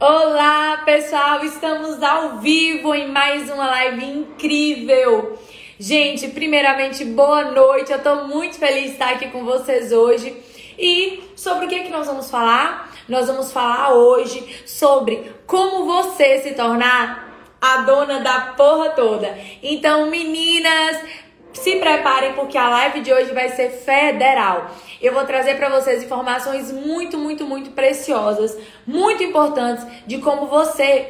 Olá pessoal, estamos ao vivo em mais uma live incrível. Gente, primeiramente, boa noite, eu tô muito feliz de estar aqui com vocês hoje. E sobre o que nós vamos falar? Nós vamos falar hoje sobre como você se tornar a dona da porra toda. Então, meninas, se preparem porque a live de hoje vai ser federal. Eu vou trazer para vocês informações muito preciosas, muito importantes de como você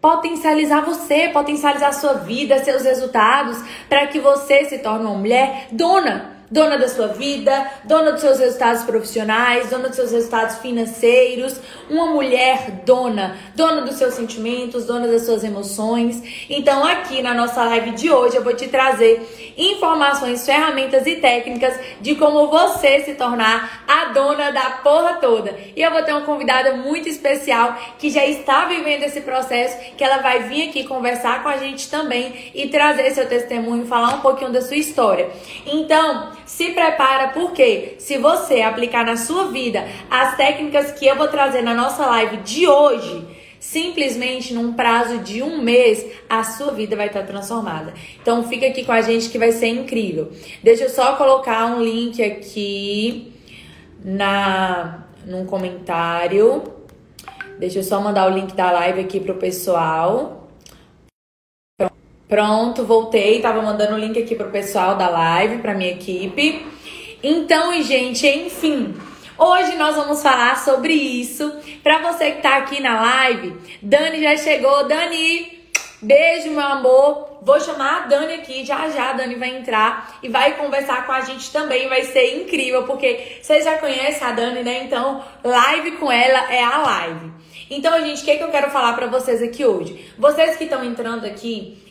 potencializar a sua vida, seus resultados, para que você se torne uma mulher dona da sua vida, dona dos seus resultados profissionais, dona dos seus resultados financeiros, uma mulher dona dos seus sentimentos, dona das suas emoções. Então aqui na nossa live de hoje eu vou te trazer informações, ferramentas e técnicas de como você se tornar a dona da porra toda. E eu vou ter uma convidada muito especial que já está vivendo esse processo, que ela vai vir aqui conversar com a gente também e trazer seu testemunho, falar um pouquinho da sua história. Então, se prepara, porque se você aplicar na sua vida as técnicas que eu vou trazer na nossa live de hoje, simplesmente num prazo de um mês, a sua vida vai estar transformada. Então fica aqui com a gente que vai ser incrível. Deixa eu só colocar um link aqui num comentário. Deixa eu só mandar o link da live aqui pro pessoal. Pronto, voltei, tava mandando o link aqui pro pessoal da live, pra minha equipe. Então, gente, enfim, hoje nós vamos falar sobre isso. Pra você que tá aqui na live, Dani já chegou. Dani, beijo, meu amor. Vou chamar a Dani aqui, já a Dani vai entrar e vai conversar com a gente também. Vai ser incrível, porque vocês já conhecem a Dani, né? Então, live com ela é a live. Então, gente, o que eu quero falar pra vocês aqui hoje? Vocês que estão entrando aqui,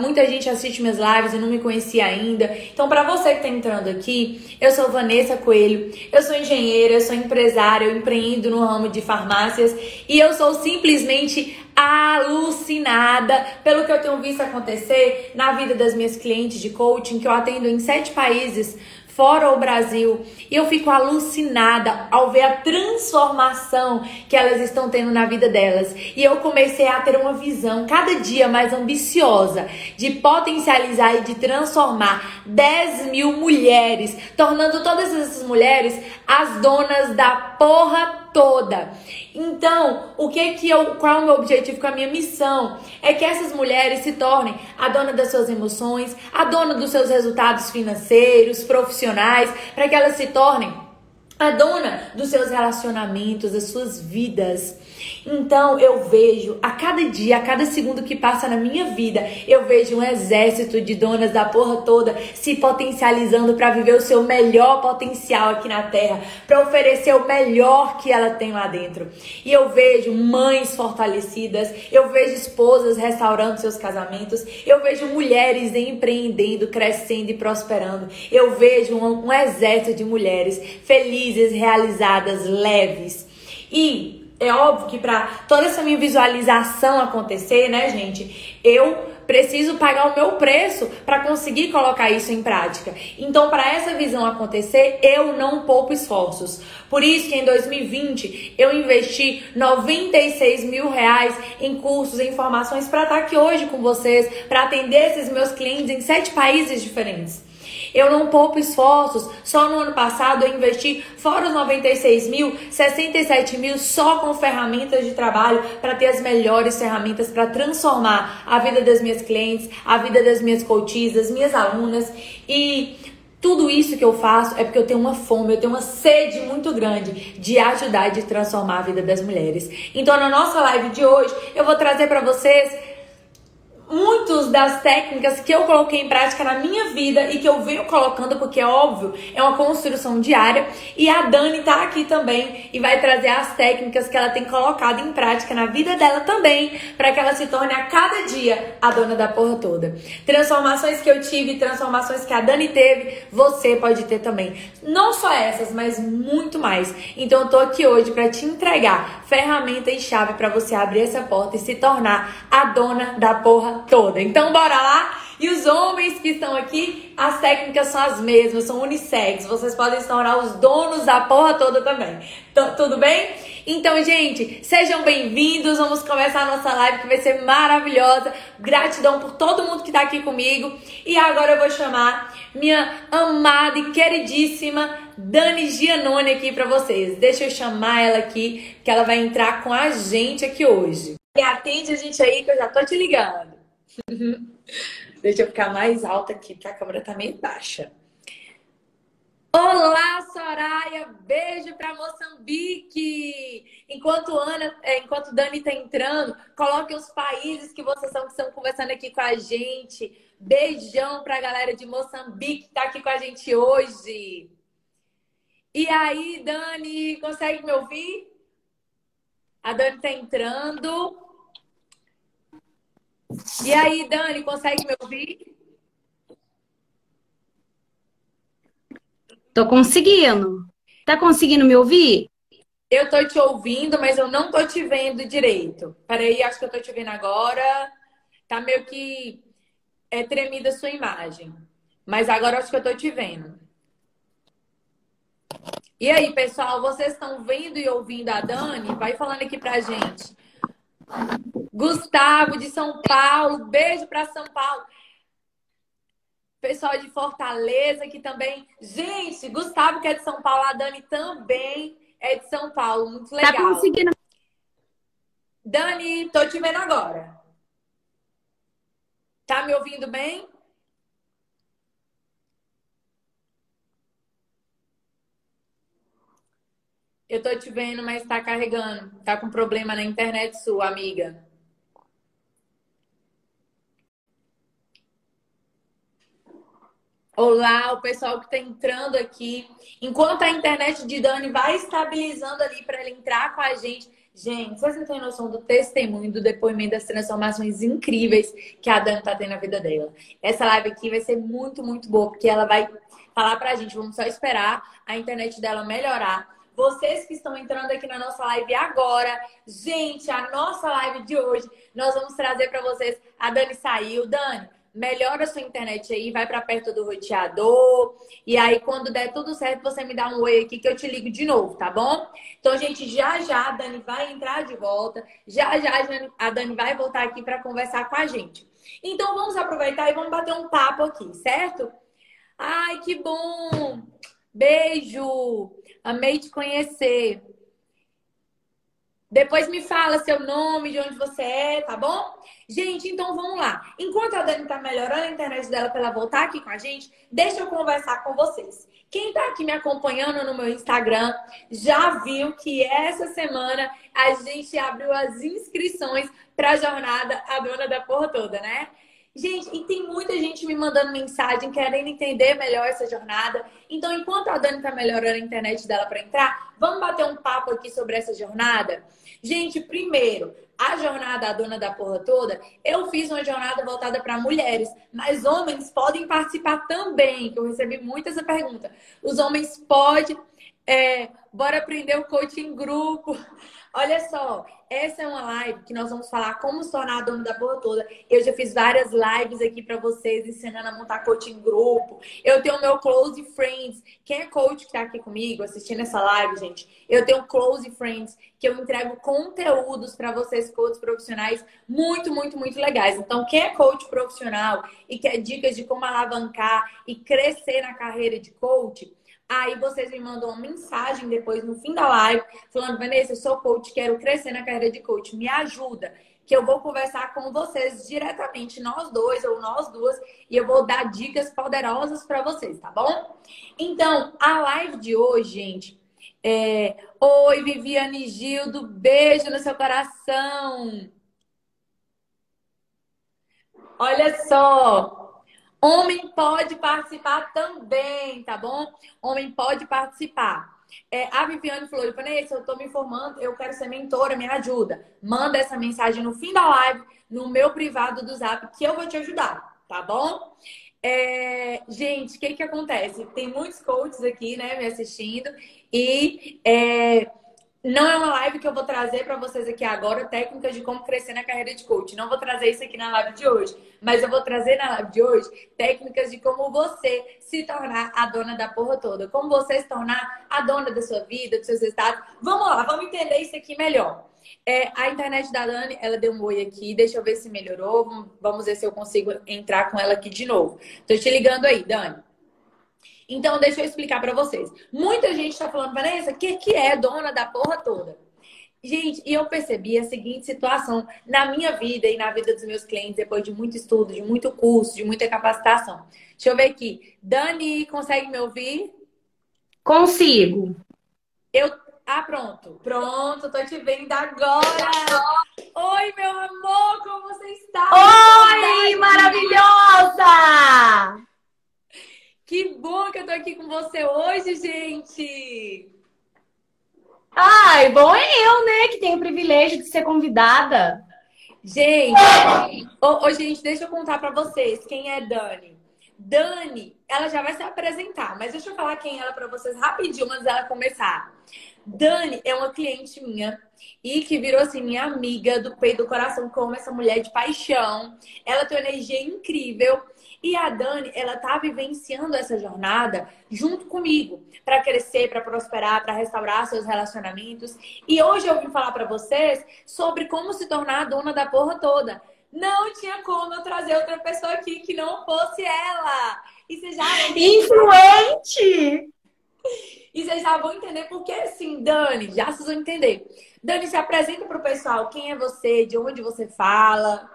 muita gente assiste minhas lives e não me conhecia ainda. Então, para você que tá entrando aqui, eu sou Vanessa Coelho, eu sou engenheira, eu sou empresária, eu empreendo no ramo de farmácias e eu sou simplesmente alucinada pelo que eu tenho visto acontecer na vida das minhas clientes de coaching, que eu atendo em 7 países fora o Brasil, e eu fico alucinada ao ver a transformação que elas estão tendo na vida delas. E eu comecei a ter uma visão cada dia mais ambiciosa de potencializar e de transformar 10 mil mulheres, tornando todas essas mulheres as donas da porra toda. Então, qual é o meu objetivo, qual é a minha missão? É que essas mulheres se tornem a dona das suas emoções, a dona dos seus resultados financeiros, profissionais, para que elas se tornem a dona dos seus relacionamentos, das suas vidas. Então eu vejo a cada dia, a cada segundo que passa na minha vida, eu vejo um exército de donas da porra toda se potencializando para viver o seu melhor potencial aqui na Terra, para oferecer o melhor que ela tem lá dentro. E eu vejo mães fortalecidas, eu vejo esposas restaurando seus casamentos, eu vejo mulheres empreendendo, crescendo e prosperando. Eu vejo um exército de mulheres felizes, realizadas, leves. E é óbvio que para toda essa minha visualização acontecer, né, gente, eu preciso pagar o meu preço para conseguir colocar isso em prática. Então, para essa visão acontecer, eu não poupo esforços. Por isso que em 2020 eu investi R$96 mil em cursos, em formações, para estar aqui hoje com vocês, para atender esses meus clientes em 7 países diferentes. Eu não poupo esforços. Só no ano passado eu investi, fora os 96 mil, 67 mil só com ferramentas de trabalho, para ter as melhores ferramentas para transformar a vida das minhas clientes, a vida das minhas coaches, das minhas alunas. E tudo isso que eu faço é porque eu tenho uma fome, eu tenho uma sede muito grande de ajudar e de transformar a vida das mulheres. Então, na nossa live de hoje, eu vou trazer para vocês muitas das técnicas que eu coloquei em prática na minha vida e que eu venho colocando, porque é óbvio, é uma construção diária. E a Dani tá aqui também e vai trazer as técnicas que ela tem colocado em prática na vida dela também, para que ela se torne a cada dia a dona da porra toda. Transformações que eu tive, transformações que a Dani teve, você pode ter também. Não só essas, mas muito mais. Então eu tô aqui hoje para te entregar ferramenta e chave para você abrir essa porta e se tornar a dona da porra toda. Então bora lá? E os homens que estão aqui, as técnicas são as mesmas, são unissex. Vocês podem se tornar os donos da porra toda também. Então, tudo bem? Então, gente, sejam bem-vindos. Vamos começar a nossa live que vai ser maravilhosa. Gratidão por todo mundo que tá aqui comigo. E agora eu vou chamar minha amada e queridíssima Dani Giannone aqui pra vocês. Deixa eu chamar ela aqui, que ela vai entrar com a gente aqui hoje. E atende a gente aí, que eu já tô te ligando. Deixa eu ficar mais alta aqui, porque a câmera tá meio baixa. Olá, Soraya! Beijo pra Moçambique! Enquanto Dani tá entrando, coloque os países que vocês são, que estão conversando aqui com a gente. Beijão pra galera de Moçambique que tá aqui com a gente hoje. E aí, Dani, consegue me ouvir? A Dani tá entrando. E aí, Dani, consegue me ouvir? Tô conseguindo. Tá conseguindo me ouvir? Eu tô te ouvindo, mas eu não tô te vendo direito. Peraí, acho que eu tô te vendo agora. Tá meio que tremida a sua imagem. Mas agora acho que eu tô te vendo. E aí, pessoal, vocês estão vendo e ouvindo a Dani? Vai falando aqui pra gente. Gustavo, de São Paulo. Beijo pra São Paulo. Pessoal de Fortaleza aqui também. Gente, Gustavo que é de São Paulo. A Dani também é de São Paulo. Muito legal. Tá conseguindo. Dani, tô te vendo agora. Tá me ouvindo bem? Eu tô te vendo, mas tá carregando. Tá com problema na internet sua, amiga. Olá, o pessoal que tá entrando aqui. Enquanto a internet de Dani vai estabilizando ali pra ela entrar com a gente. Gente, vocês não têm noção do testemunho, do depoimento, das transformações incríveis que a Dani tá tendo na vida dela. Essa live aqui vai ser muito, muito boa, porque ela vai falar pra gente. Vamos só esperar a internet dela melhorar. Vocês que estão entrando aqui na nossa live agora, gente, a nossa live de hoje, nós vamos trazer para vocês. A Dani saiu. Dani, melhora a sua internet aí, vai para perto do roteador. E aí, quando der tudo certo, você me dá um oi aqui que eu te ligo de novo, tá bom? Então, gente, já a Dani vai entrar de volta. Já a Dani vai voltar aqui para conversar com a gente. Então, vamos aproveitar e vamos bater um papo aqui, certo? Ai, que bom! Beijo! Amei te conhecer. Depois me fala seu nome, de onde você é, tá bom? Gente, então vamos lá. Enquanto a Dani tá melhorando a internet dela pra ela voltar aqui com a gente, deixa eu conversar com vocês. Quem tá aqui me acompanhando no meu Instagram já viu que essa semana a gente abriu as inscrições pra jornada A Dona da Porra Toda, né? Gente, e tem muita gente me mandando mensagem, querendo entender melhor essa jornada. Então, enquanto a Dani tá melhorando a internet dela para entrar, vamos bater um papo aqui sobre essa jornada? Gente, primeiro, a jornada A Dona da Porra Toda, eu fiz uma jornada voltada para mulheres, mas homens podem participar também, que eu recebi muito essa pergunta. Os homens podem... bora aprender o coaching grupo. Olha só, essa é uma live que nós vamos falar como se tornar a dona da porra toda. Eu já fiz várias lives aqui pra vocês ensinando a montar coaching grupo. Eu tenho o meu Close Friends. Quem é coach que tá aqui comigo assistindo essa live, gente? Eu tenho Close Friends, que eu entrego conteúdos pra vocês, coaches profissionais, muito, muito, muito legais. Então, quem é coach profissional e quer dicas de como alavancar e crescer na carreira de coach... Aí vocês me mandam uma mensagem depois no fim da live, falando, Vanessa, eu sou coach, quero crescer na carreira de coach, me ajuda, que eu vou conversar com vocês diretamente, nós dois ou nós duas, e eu vou dar dicas poderosas para vocês, tá bom? Então, a live de hoje, gente, Oi, Viviane Gildo, beijo no seu coração! Olha só! Homem pode participar também, tá bom? Homem pode participar. A Viviane falou, Vanessa, eu tô me formando, eu quero ser mentora, me ajuda. Manda essa mensagem no fim da live, no meu privado do Zap, que eu vou te ajudar, tá bom? Gente, o que acontece? Tem muitos coaches aqui, né, me assistindo. E Não é uma live que eu vou trazer para vocês aqui agora técnicas de como crescer na carreira de coach. Não vou trazer isso aqui na live de hoje. Mas eu vou trazer na live de hoje técnicas de como você se tornar a dona da porra toda. Como você se tornar a dona da sua vida, dos seus resultados. Vamos lá, vamos entender isso aqui melhor. A internet da Dani, ela deu um oi aqui. Deixa eu ver se melhorou. Vamos ver se eu consigo entrar com ela aqui de novo. Tô te ligando aí, Dani. Então, deixa eu explicar pra vocês. Muita gente tá falando, Vanessa, o que é dona da porra toda? Gente, e eu percebi a seguinte situação na minha vida e na vida dos meus clientes depois de muito estudo, de muito curso, de muita capacitação. Deixa eu ver aqui. Dani, consegue me ouvir? Consigo. Ah, pronto. Pronto, tô te vendo agora. Oi, meu amor, como você está? Oi, maravilhosa! Que bom que eu tô aqui com você hoje, gente! Ai, bom é eu, né? Que tenho o privilégio de ser convidada. Gente, gente, deixa eu contar pra vocês quem é Dani. Dani, ela já vai se apresentar, mas deixa eu falar quem ela pra vocês rapidinho antes dela começar. Dani é uma cliente minha e que virou assim minha amiga do peito do coração, como essa mulher de paixão. Ela tem uma energia incrível. E a Dani, ela tá vivenciando essa jornada junto comigo para crescer, para prosperar, para restaurar seus relacionamentos. E hoje eu vim falar para vocês sobre como se tornar a dona da porra toda. Não tinha como eu trazer outra pessoa aqui que não fosse ela. E você já... Influente! E vocês já vão entender porque, assim, Dani, já vocês vão entender. Dani, se apresenta pro pessoal. Quem é você? De onde você fala?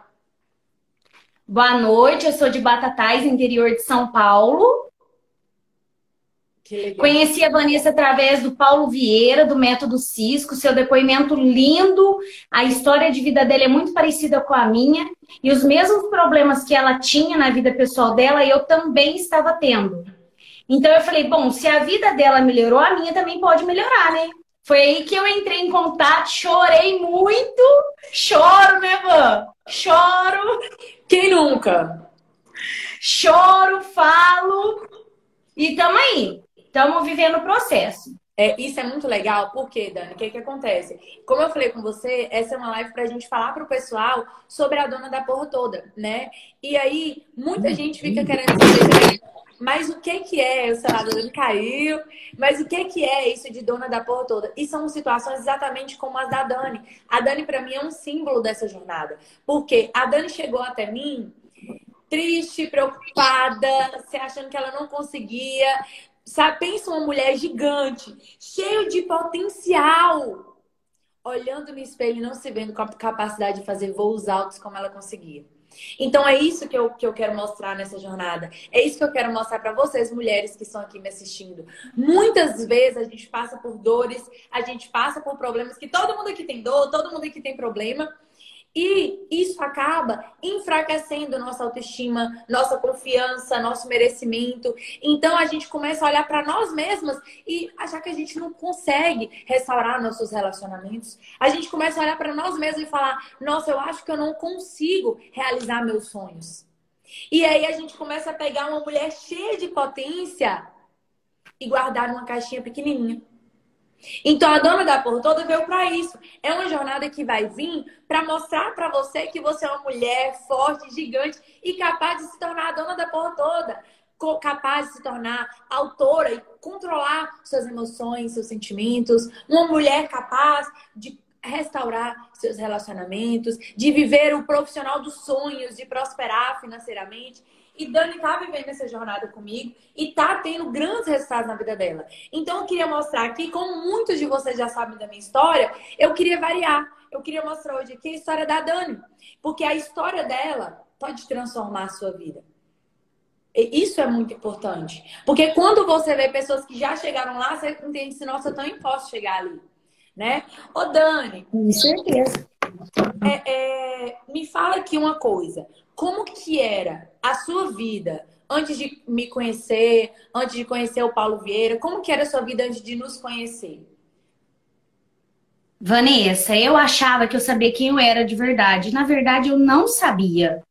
Boa noite, eu sou de Batatais, interior de São Paulo. Que legal. Conheci a Vanessa através do Paulo Vieira, do Método Cisco. Seu depoimento lindo. A história de vida dele é muito parecida com a minha. E os mesmos problemas que ela tinha na vida pessoal dela, eu também estava tendo. Então eu falei, bom, se a vida dela melhorou, a minha também pode melhorar, né? Foi aí que eu entrei em contato, chorei muito. Choro, né, Van? Choro. Quem nunca? Choro, falo. E tamo aí. Tamo vivendo o processo. Isso é muito legal, porque, Dani, o que acontece? Como eu falei com você, essa é uma live pra gente falar pro pessoal sobre a dona da porra toda, né? E aí, muita gente fica querendo saber... Mas o que é, o celular dele caiu, mas o que é isso de dona da porra toda? E são situações exatamente como as da Dani. A Dani, pra mim, é um símbolo dessa jornada. Porque a Dani chegou até mim triste, preocupada, se achando que ela não conseguia. Sabe, pensa uma mulher gigante, cheio de potencial, olhando no espelho e não se vendo com a capacidade de fazer voos altos como ela conseguia. Então é isso que eu quero mostrar nessa jornada. É isso que eu quero mostrar pra vocês, mulheres que estão aqui me assistindo. Muitas vezes a gente passa por dores, a gente passa por problemas, que todo mundo aqui tem dor, todo mundo aqui tem problema. E isso acaba enfraquecendo nossa autoestima, nossa confiança, nosso merecimento. Então a gente começa a olhar para nós mesmas e achar que a gente não consegue restaurar nossos relacionamentos. A gente começa a olhar para nós mesmas e falar, nossa, eu acho que eu não consigo realizar meus sonhos. E aí a gente começa a pegar uma mulher cheia de potência e guardar numa caixinha pequenininha. Então a dona da porra toda veio pra isso. É uma jornada que vai vir pra mostrar pra você que você é uma mulher forte, gigante e capaz de se tornar a dona da porra toda. Capaz de se tornar autora e controlar suas emoções, seus sentimentos. Uma mulher capaz de restaurar seus relacionamentos, de viver o profissional dos sonhos, de prosperar financeiramente. E Dani tá vivendo essa jornada comigo e tá tendo grandes resultados na vida dela. Então eu queria mostrar aqui, como muitos de vocês já sabem da minha história, eu queria variar. Eu queria mostrar hoje aqui a história da Dani. Porque a história dela pode transformar a sua vida. E isso é muito importante. Porque quando você vê pessoas que já chegaram lá, você entende assim, nossa, eu também posso chegar ali. Né? Ô Dani, com certeza. Me fala aqui uma coisa. Como que era a sua vida antes de me conhecer, antes de conhecer o Paulo Vieira? Como que era a sua vida antes de nos conhecer? Vanessa, eu achava que eu sabia quem eu era de verdade. Na verdade, eu não sabia.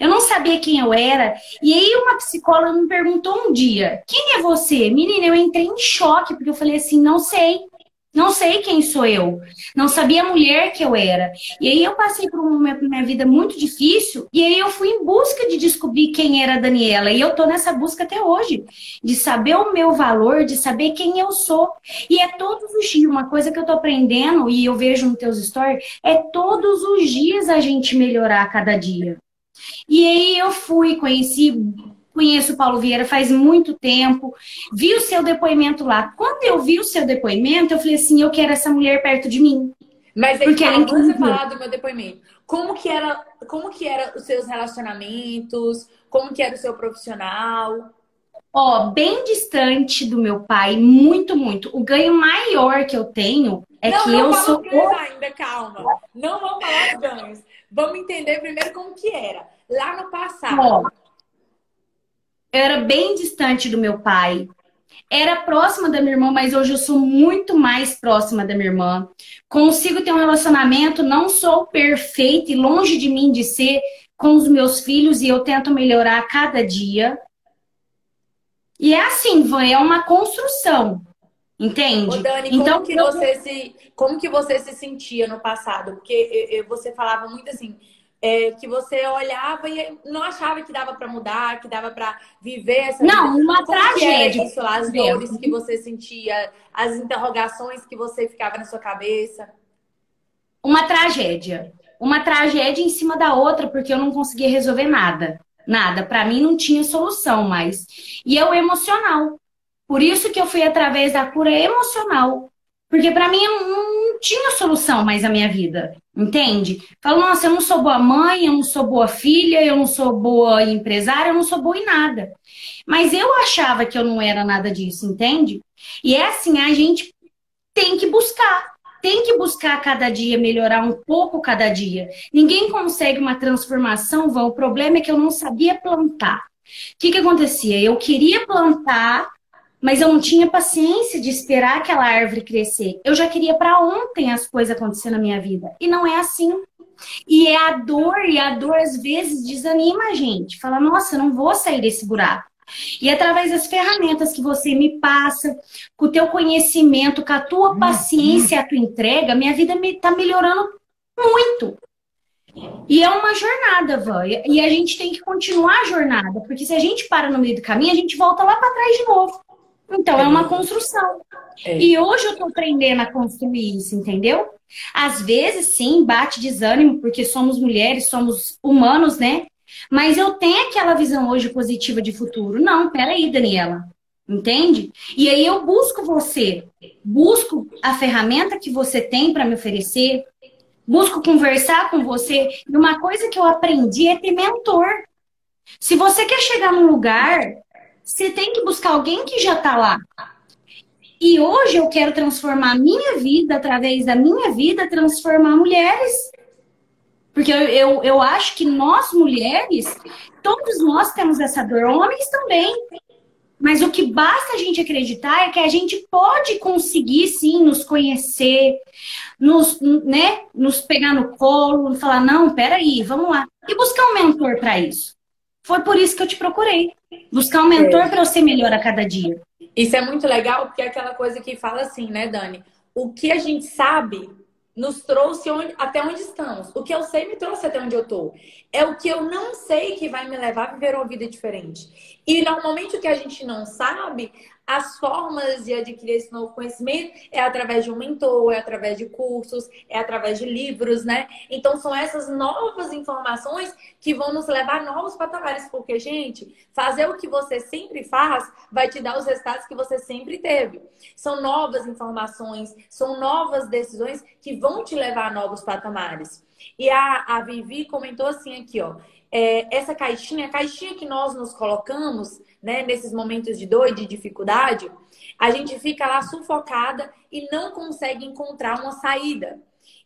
Eu não sabia quem eu era. E aí uma psicóloga me perguntou um dia, quem é você? Menina, eu entrei em choque, porque eu falei assim, não sei. Não sei quem sou eu, não sabia a mulher que eu era. E aí eu passei por uma minha vida muito difícil e aí eu fui em busca de descobrir quem era a Daniela. E eu tô nessa busca até hoje, de saber o meu valor, de saber quem eu sou. E é todos os dias, uma coisa que eu tô aprendendo e eu vejo nos teus stories, é todos os dias a gente melhorar a cada dia. E aí eu fui, conheço o Paulo Vieira faz muito tempo, vi o seu depoimento lá. Quando eu vi o seu depoimento, eu falei assim, eu quero essa mulher perto de mim. Mas aí, porque ela você falar do meu depoimento, como que era os seus relacionamentos, como que era o seu profissional? Ó, bem distante do meu pai, muito, muito. O ganho maior que eu tenho é não, que eu sou... ainda, calma. Não vamos falar ganhos. Vamos entender primeiro como que era. Lá no passado... Eu era bem distante do meu pai. Era próxima da minha irmã, mas hoje eu sou muito mais próxima da minha irmã. Consigo ter um relacionamento, não sou perfeita e longe de mim de ser com os meus filhos e eu tento melhorar a cada dia. E é assim, é uma construção, entende? Ô Dani, então, como que você se sentia no passado? Porque você falava muito assim... que você olhava e não achava que dava pra mudar, que dava pra viver essa não, vida. Uma como tragédia. Isso, as dores que você sentia, as interrogações que você ficava na sua cabeça. Uma tragédia. Uma tragédia em cima da outra, porque eu não conseguia resolver nada. Nada. Pra mim não tinha solução mais. E eu emocional. Por isso que eu fui através da cura emocional. Porque pra mim não tinha solução mais a minha vida, entende? Falo, nossa, eu não sou boa mãe, eu não sou boa filha, eu não sou boa empresária, eu não sou boa em nada. Mas eu achava que eu não era nada disso, entende? E é assim, a gente tem que buscar cada dia, melhorar um pouco cada dia. Ninguém consegue uma transformação, Vão. O problema é que eu não sabia plantar. O que acontecia? Eu queria plantar, mas eu não tinha paciência de esperar aquela árvore crescer. Eu já queria para ontem as coisas acontecer na minha vida. E não é assim. E é a dor, às vezes desanima a gente. Fala, nossa, eu não vou sair desse buraco. E através das ferramentas que você me passa, com o teu conhecimento, com a tua paciência, a tua entrega, minha vida tá melhorando muito. E é uma jornada, Vã. E a gente tem que continuar a jornada. Porque se a gente para no meio do caminho, a gente volta lá para trás de novo. Então, é uma construção. É. E hoje eu tô aprendendo a construir isso, entendeu? Às vezes, sim, bate desânimo, porque somos mulheres, somos humanos, né? Mas eu tenho aquela visão hoje positiva de futuro. Não, peraí, Daniela. Entende? E aí eu busco você. Busco a ferramenta que você tem para me oferecer. Busco conversar com você. E uma coisa que eu aprendi é ter mentor. Se você quer chegar num lugar... Você tem que buscar alguém que já está lá. E hoje eu quero transformar a minha vida, através da minha vida, transformar mulheres. Porque eu acho que nós, mulheres, todos nós temos essa dor. Homens também. Mas o que basta a gente acreditar é que a gente pode conseguir, sim, nos conhecer, nos pegar no colo, falar, não, peraí, vamos lá. E buscar um mentor para isso. Foi por isso que eu te procurei. Buscar um mentor para você melhorar a cada dia. Isso é muito legal, porque é aquela coisa que fala assim, né, Dani? O que a gente sabe nos trouxe até onde estamos. O que eu sei me trouxe até onde eu tô. É o que eu não sei que vai me levar a viver uma vida diferente. E normalmente o que a gente não sabe, as formas de adquirir esse novo conhecimento é através de um mentor, é através de cursos, é através de livros, né? Então são essas novas informações que vão nos levar a novos patamares. Porque, gente, fazer o que você sempre faz vai te dar os resultados que você sempre teve. São novas informações, são novas decisões que vão te levar a novos patamares. E a Vivi comentou assim aqui, ó. Essa caixinha, a caixinha que nós nos colocamos, né, nesses momentos de dor e de dificuldade, a gente fica lá sufocada e não consegue encontrar uma saída.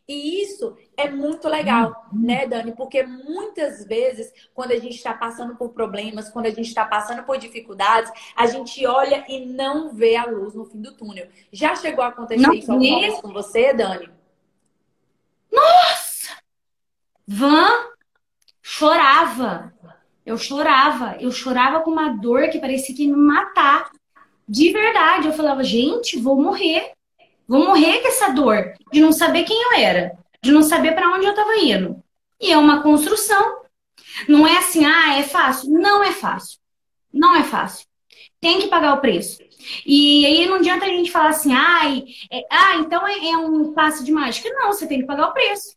E isso é muito legal, né, Dani? Porque muitas vezes, quando a gente está passando por problemas, quando a gente está passando por dificuldades, a gente olha e não vê a luz no fim do túnel. Já chegou a acontecer isso alguma vez com você, Dani? Nossa! Vã! Eu chorava com uma dor que parecia que ia me matar, de verdade. Eu falava, gente, vou morrer, Vou morrer com essa dor de não saber quem eu era, de não saber para onde eu estava indo. E é uma construção. Não é assim, ah, é fácil. Não é fácil. Não é fácil. Tem que pagar o preço. E aí não adianta a gente falar assim, então é um passe de mágica. Não, você tem que pagar o preço.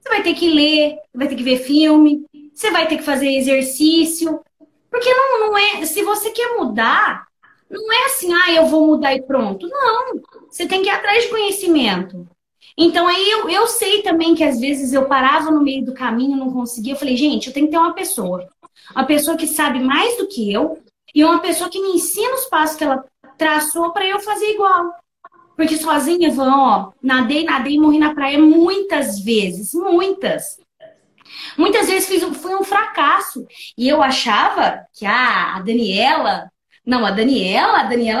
Você vai ter que ler, vai ter que ver filme, você vai ter que fazer exercício. Porque não é... Se você quer mudar, não é assim, eu vou mudar e pronto. Não. Você tem que ir atrás de conhecimento. Então, aí eu sei também que às vezes eu parava no meio do caminho, não conseguia. Eu falei, gente, eu tenho que ter uma pessoa que sabe mais do que eu e uma pessoa que me ensina os passos que ela traçou para eu fazer igual. Porque sozinha, nadei e morri na praia muitas vezes, muitas. Muitas vezes foi um fracasso. E eu achava que a Daniela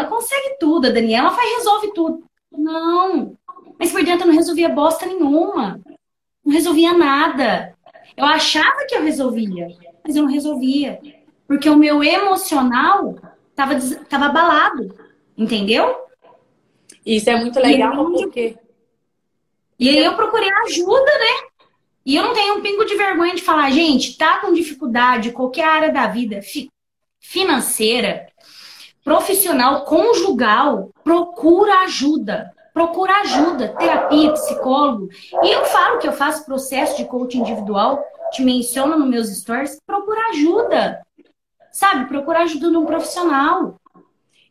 consegue tudo, a Daniela resolve tudo. Não. Mas por dentro eu não resolvia bosta nenhuma. Não resolvia nada. Eu achava que eu resolvia, mas eu não resolvia. Porque o meu emocional estava abalado. Entendeu? Isso é muito legal. E aí eu procurei ajuda, né? E eu não tenho um pingo de vergonha de falar, gente, tá com dificuldade, qualquer área da vida, financeira, profissional, conjugal, procura ajuda, terapia, psicólogo. E eu falo que eu faço processo de coaching individual, te menciono nos meus stories, procura ajuda. Sabe? Procura ajuda de um profissional.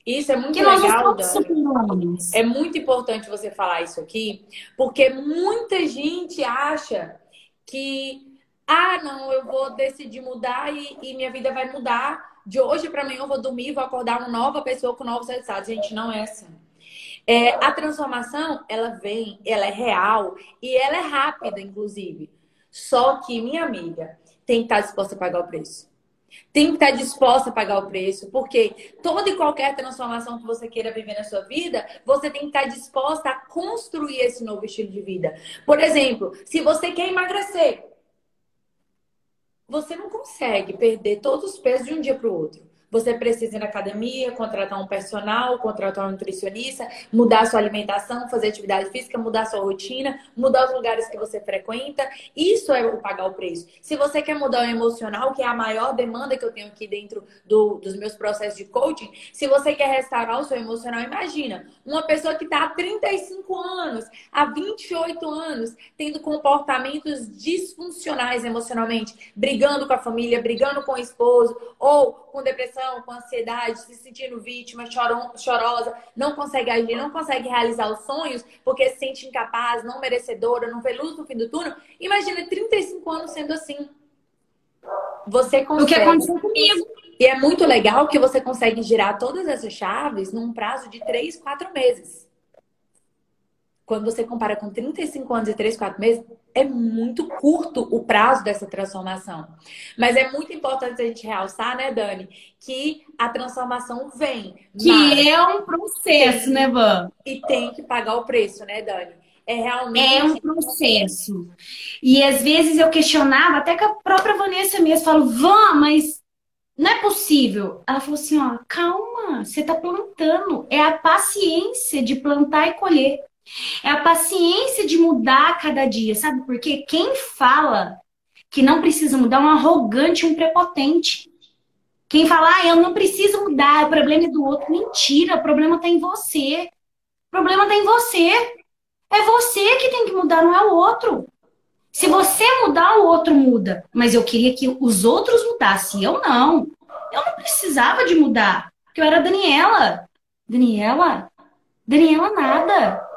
Isso é muito legal, Dani. É muito importante você falar isso aqui, porque muita gente acha que, não, eu vou decidir mudar e minha vida vai mudar. De hoje para amanhã eu vou dormir, vou acordar uma nova pessoa com novos resultados. Gente, não é assim. A transformação, ela vem, ela é real e ela é rápida, inclusive. Só que, minha amiga, tem que estar disposta a pagar o preço. Tem que estar disposta a pagar o preço, porque toda e qualquer transformação que você queira viver na sua vida, você tem que estar disposta a construir esse novo estilo de vida. Por exemplo, se você quer emagrecer, você não consegue perder todos os pesos de um dia para o outro. Você precisa ir na academia, contratar um personal, contratar um nutricionista, mudar a sua alimentação, fazer atividade física, mudar a sua rotina, mudar os lugares que você frequenta. Isso é o pagar o preço. Se você quer mudar o emocional, que é a maior demanda que eu tenho aqui dentro dos meus processos de coaching, se você quer restaurar o seu emocional, imagina, uma pessoa que está há 35 anos, há 28 anos, tendo comportamentos disfuncionais emocionalmente, brigando com a família, brigando com o esposo, ou com depressão, com ansiedade, se sentindo vítima, chorosa, não consegue agir, não consegue realizar os sonhos porque se sente incapaz, não merecedora, não vê luz no fim do túnel. Imagina 35 anos sendo assim. Você consegue. O que aconteceu comigo. E é muito legal que você consegue girar todas essas chaves num prazo de 3, 4 meses. Quando você compara com 35 anos e 3, 4 meses, é muito curto o prazo dessa transformação. Mas é muito importante a gente realçar, né, Dani? Que a transformação vem. Que é um processo, né, Van? E tem que pagar o preço, né, Dani? É realmente... É um processo. E às vezes eu questionava, até que a própria Vanessa mesmo falou, Van, mas não é possível. Ela falou assim, ó, calma, você tá plantando. É a paciência de plantar e colher. É a paciência de mudar a cada dia, sabe? Porque quem fala que não precisa mudar é um arrogante, um prepotente. Quem fala, eu não preciso mudar, o problema é do outro. Mentira, o problema tá em você. O problema tá em você. É você que tem que mudar, não é o outro. Se você mudar, o outro muda. Mas eu queria que os outros mudassem, eu não. Eu não precisava de mudar, porque eu era a Daniela. Daniela nada.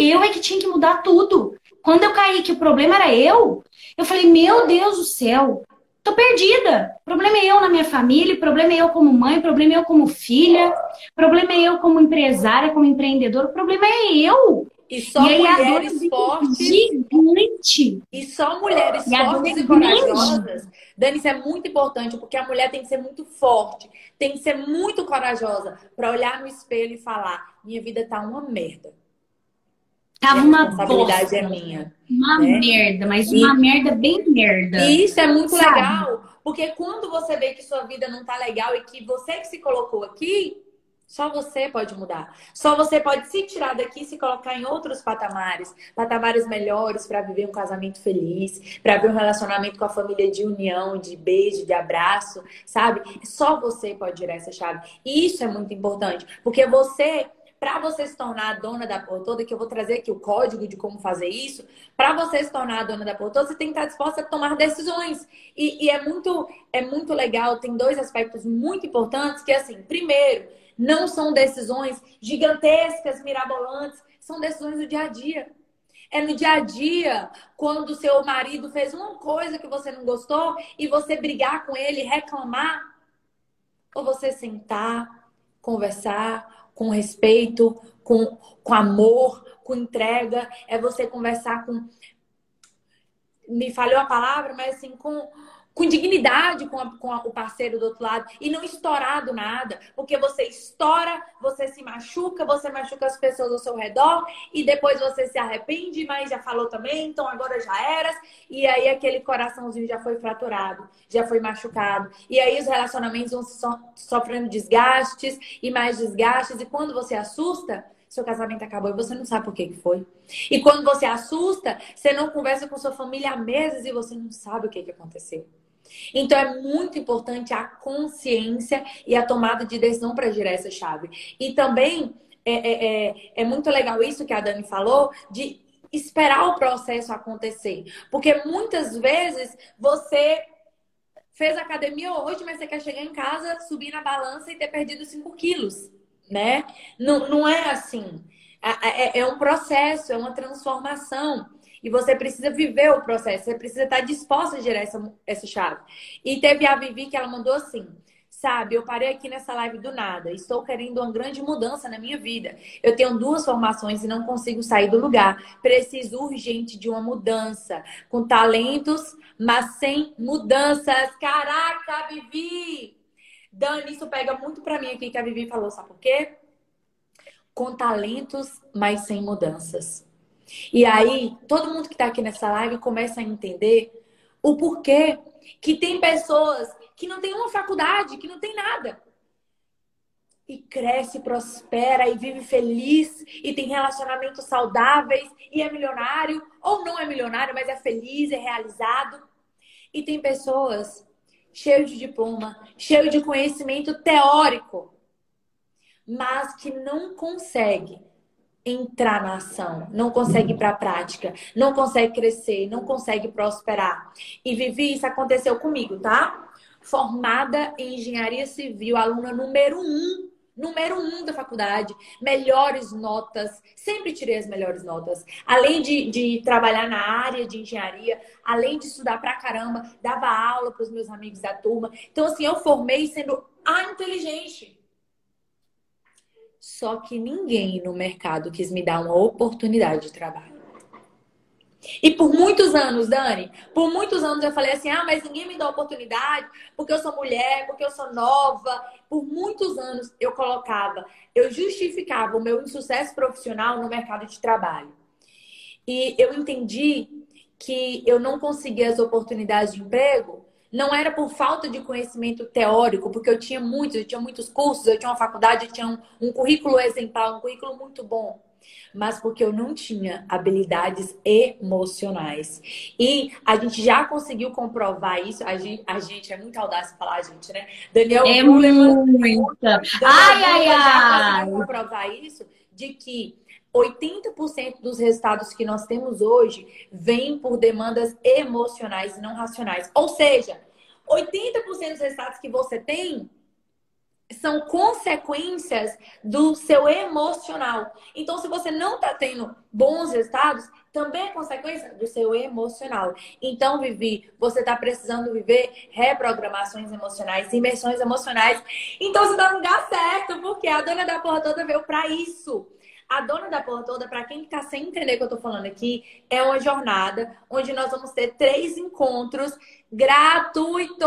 Eu é que tinha que mudar tudo. Quando eu caí que o problema era eu falei, meu Deus do céu, tô perdida. O problema é eu na minha família, o problema é eu como mãe, o problema é eu como filha, o problema é eu como empresária, como empreendedora, o problema é eu. E só mulheres fortes. Gigante. E só mulheres fortes e corajosas. Dani, isso é muito importante, porque a mulher tem que ser muito forte, tem que ser muito corajosa para olhar no espelho e falar, minha vida tá uma merda. Tava uma responsabilidade é minha. Uma merda, mas uma merda bem merda. E isso é muito legal, porque quando você vê que sua vida não tá legal e que você que se colocou aqui, Só você pode mudar. Só você pode se tirar daqui e se colocar em outros patamares. Patamares melhores para viver um casamento feliz, para ver um relacionamento com a família de união, de beijo, de abraço, sabe? Só você pode girar essa chave. E isso é muito importante, porque você... Para você se tornar a dona da porra toda, que eu vou trazer aqui o código de como fazer isso, para você se tornar a dona da porra toda, você tem que estar disposta a tomar decisões. E é muito legal, tem dois aspectos muito importantes, que assim, primeiro, não são decisões gigantescas, mirabolantes, são decisões do dia a dia. É no dia a dia, quando seu marido fez uma coisa que você não gostou e você brigar com ele, reclamar, ou você sentar, conversar, com respeito, com amor, com entrega. É você conversar com... Me falhou a palavra, mas assim, com dignidade com o parceiro do outro lado. E não estourar do nada. Porque você estoura, você se machuca, você machuca as pessoas ao seu redor. E depois você se arrepende, mas já falou também, então agora já eras. E aí aquele coraçãozinho já foi fraturado, já foi machucado. E aí os relacionamentos vão sofrendo desgastes e mais desgastes. E quando você assusta, seu casamento acabou e você não sabe por que foi. E quando você assusta, você não conversa com sua família há meses e você não sabe o que aconteceu. Então é muito importante a consciência e a tomada de decisão para girar essa chave. E também é muito legal isso que a Dani falou, de esperar o processo acontecer. Porque muitas vezes você... fez academia hoje, mas você quer chegar em casa, subir na balança e ter perdido 5 quilos. Né? Não é assim. É um processo, é uma transformação. E você precisa viver o processo. Você precisa estar disposta a gerar essa chave. E teve a Vivi que ela mandou assim: sabe, eu parei aqui nessa live do nada. Estou querendo uma grande mudança na minha vida. Eu tenho 2 formações e não consigo sair do lugar. Preciso urgente de uma mudança. Com talentos, mas sem mudanças. Caraca, Vivi! Dani, isso pega muito pra mim aqui que a Vivi falou, sabe por quê? Com talentos, mas sem mudanças. E aí, todo mundo que tá aqui nessa live começa a entender o porquê que tem pessoas que não tem uma faculdade, que não tem nada. E cresce, prospera, e vive feliz, e tem relacionamentos saudáveis, e é milionário, ou não é milionário, mas é feliz, é realizado. E tem pessoas... cheio de diploma, cheio de conhecimento teórico, mas que não consegue entrar na ação, não consegue ir para a prática, não consegue crescer, não consegue prosperar. E Vivi, isso aconteceu comigo, tá? Formada em engenharia civil, aluna número 1 da faculdade, melhores notas, sempre tirei as melhores notas. Além de trabalhar na área de engenharia, além de estudar pra caramba, dava aula pros meus amigos da turma. Então, assim, eu formei sendo a inteligente. Só que ninguém no mercado quis me dar uma oportunidade de trabalho. E por muitos anos, Dani, por muitos anos eu falei assim: ah, mas ninguém me dá oportunidade porque eu sou mulher, porque eu sou nova. Por muitos anos eu colocava, eu justificava o meu insucesso profissional no mercado de trabalho. E eu entendi que eu não conseguia as oportunidades de emprego, não era por falta de conhecimento teórico, porque eu tinha muitos cursos, eu tinha uma faculdade, eu tinha um currículo exemplar, um currículo muito bom. Mas porque eu não tinha habilidades emocionais. E a gente já conseguiu comprovar isso. A gente é muito audaz falar a gente, né? Daniel é muito. Ai, conseguiu comprovar isso, de que 80% dos resultados que nós temos hoje vêm por demandas emocionais e não racionais. Ou seja, 80% dos resultados que você tem são consequências do seu emocional. Então, se você não está tendo bons resultados, também é consequência do seu emocional. Então, Vivi, você está precisando viver reprogramações emocionais, imersões emocionais. Então, você está no lugar certo, porque a dona da porra toda veio para isso. A dona da porra toda, para quem está sem entender o que eu estou falando aqui, é uma jornada onde nós vamos ter 3 encontros gratuitos.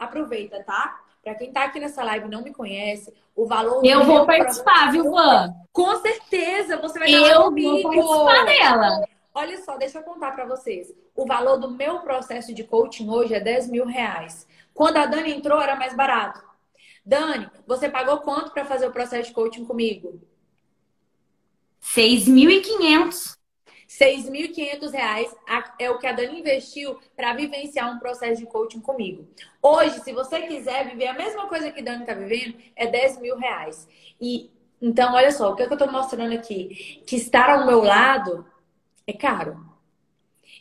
Aproveita, tá? Pra quem tá aqui nessa live e não me conhece, o valor... Eu vou participar, viu, Van? Com certeza, você vai dar um bico. Eu vou participar dela. Olha só, deixa eu contar pra vocês. O valor do meu processo de coaching hoje é R$10.000. Quando a Dani entrou, era mais barato. Dani, você pagou quanto para fazer o processo de coaching comigo? R$6.500. R$6.500 é o que a Dani investiu para vivenciar um processo de coaching comigo. Hoje, se você quiser viver a mesma coisa que a Dani está vivendo, é R$10.000. E, então, olha só, o que eu estou mostrando aqui? Que estar ao meu lado é caro.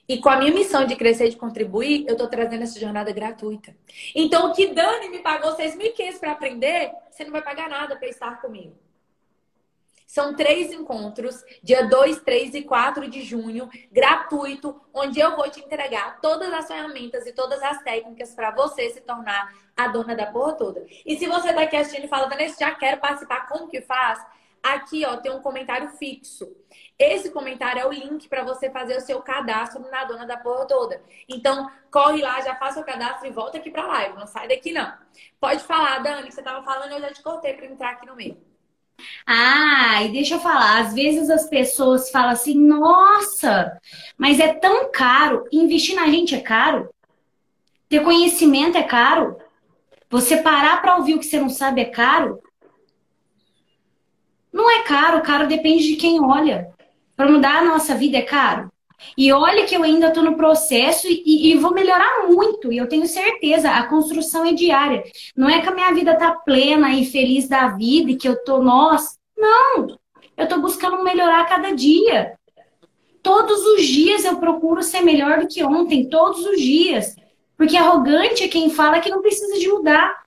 E com a minha missão de crescer e de contribuir, eu estou trazendo essa jornada gratuita. Então, o que Dani me pagou R$6.500 para aprender, você não vai pagar nada para estar comigo. São 3 encontros, dia 2, 3 e 4 de junho, gratuito, onde eu vou te entregar todas as ferramentas e todas as técnicas para você se tornar a dona da porra toda. E se você está aqui assistindo e fala, Vanessa, já quero participar, como que faz? Aqui, ó, tem um comentário fixo. Esse comentário é o link para você fazer o seu cadastro na dona da porra toda. Então, corre lá, já faça o cadastro e volta aqui para a live. Não sai daqui, não. Pode falar, Dani, que você estava falando, eu já te cortei para entrar aqui no meio. Ah, e deixa eu falar, às vezes as pessoas falam assim, nossa, mas é tão caro, investir na gente é caro, ter conhecimento é caro, você parar pra ouvir o que você não sabe é caro. Não é caro, caro depende de quem olha. Pra mudar a nossa vida é caro. E olha que eu ainda estou no processo e vou melhorar muito. E eu tenho certeza, a construção é diária. Não é que a minha vida está plena e feliz da vida e que eu estou nós. Não! Eu estou buscando melhorar cada dia. Todos os dias eu procuro ser melhor do que ontem. Todos os dias. Porque arrogante é quem fala que não precisa de mudar.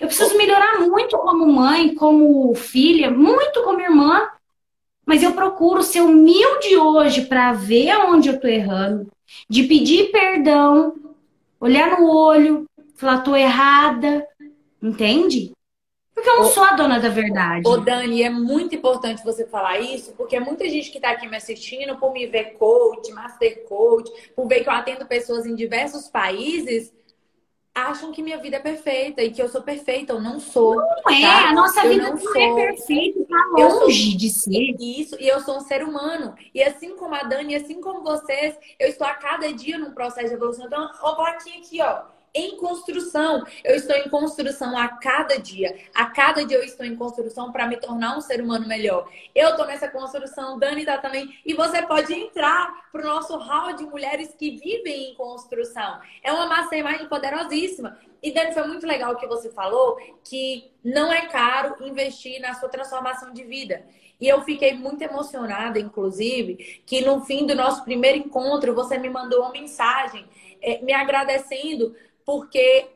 Eu preciso melhorar muito como mãe, como filha, muito como irmã. Mas eu procuro ser humilde hoje para ver onde eu tô errando. De pedir perdão, olhar no olho, falar tô errada, entende? Porque eu não sou a dona da verdade. Ô Dani, é muito importante você falar isso, porque muita gente que tá aqui me assistindo, por me ver coach, master coach, por ver que eu atendo pessoas em diversos países, acham que minha vida é perfeita e que eu sou perfeita. Eu não sou. Não é, tá? A nossa vida não é perfeita, tá longe de ser. Isso, e eu sou um ser humano. E assim como a Dani, assim como vocês, eu estou a cada dia num processo de evolução. Então, ó, plaquinha aqui, ó. Em construção. Eu estou em construção a cada dia. A cada dia eu estou em construção para me tornar um ser humano melhor. Eu estou nessa construção, Dani tá também. E você pode entrar para o nosso hall de mulheres que vivem em construção. É uma mastermind poderosíssima. E Dani, foi muito legal o que você falou, que não é caro investir na sua transformação de vida. E eu fiquei muito emocionada, inclusive, que no fim do nosso primeiro encontro você me mandou uma mensagem me agradecendo. Porque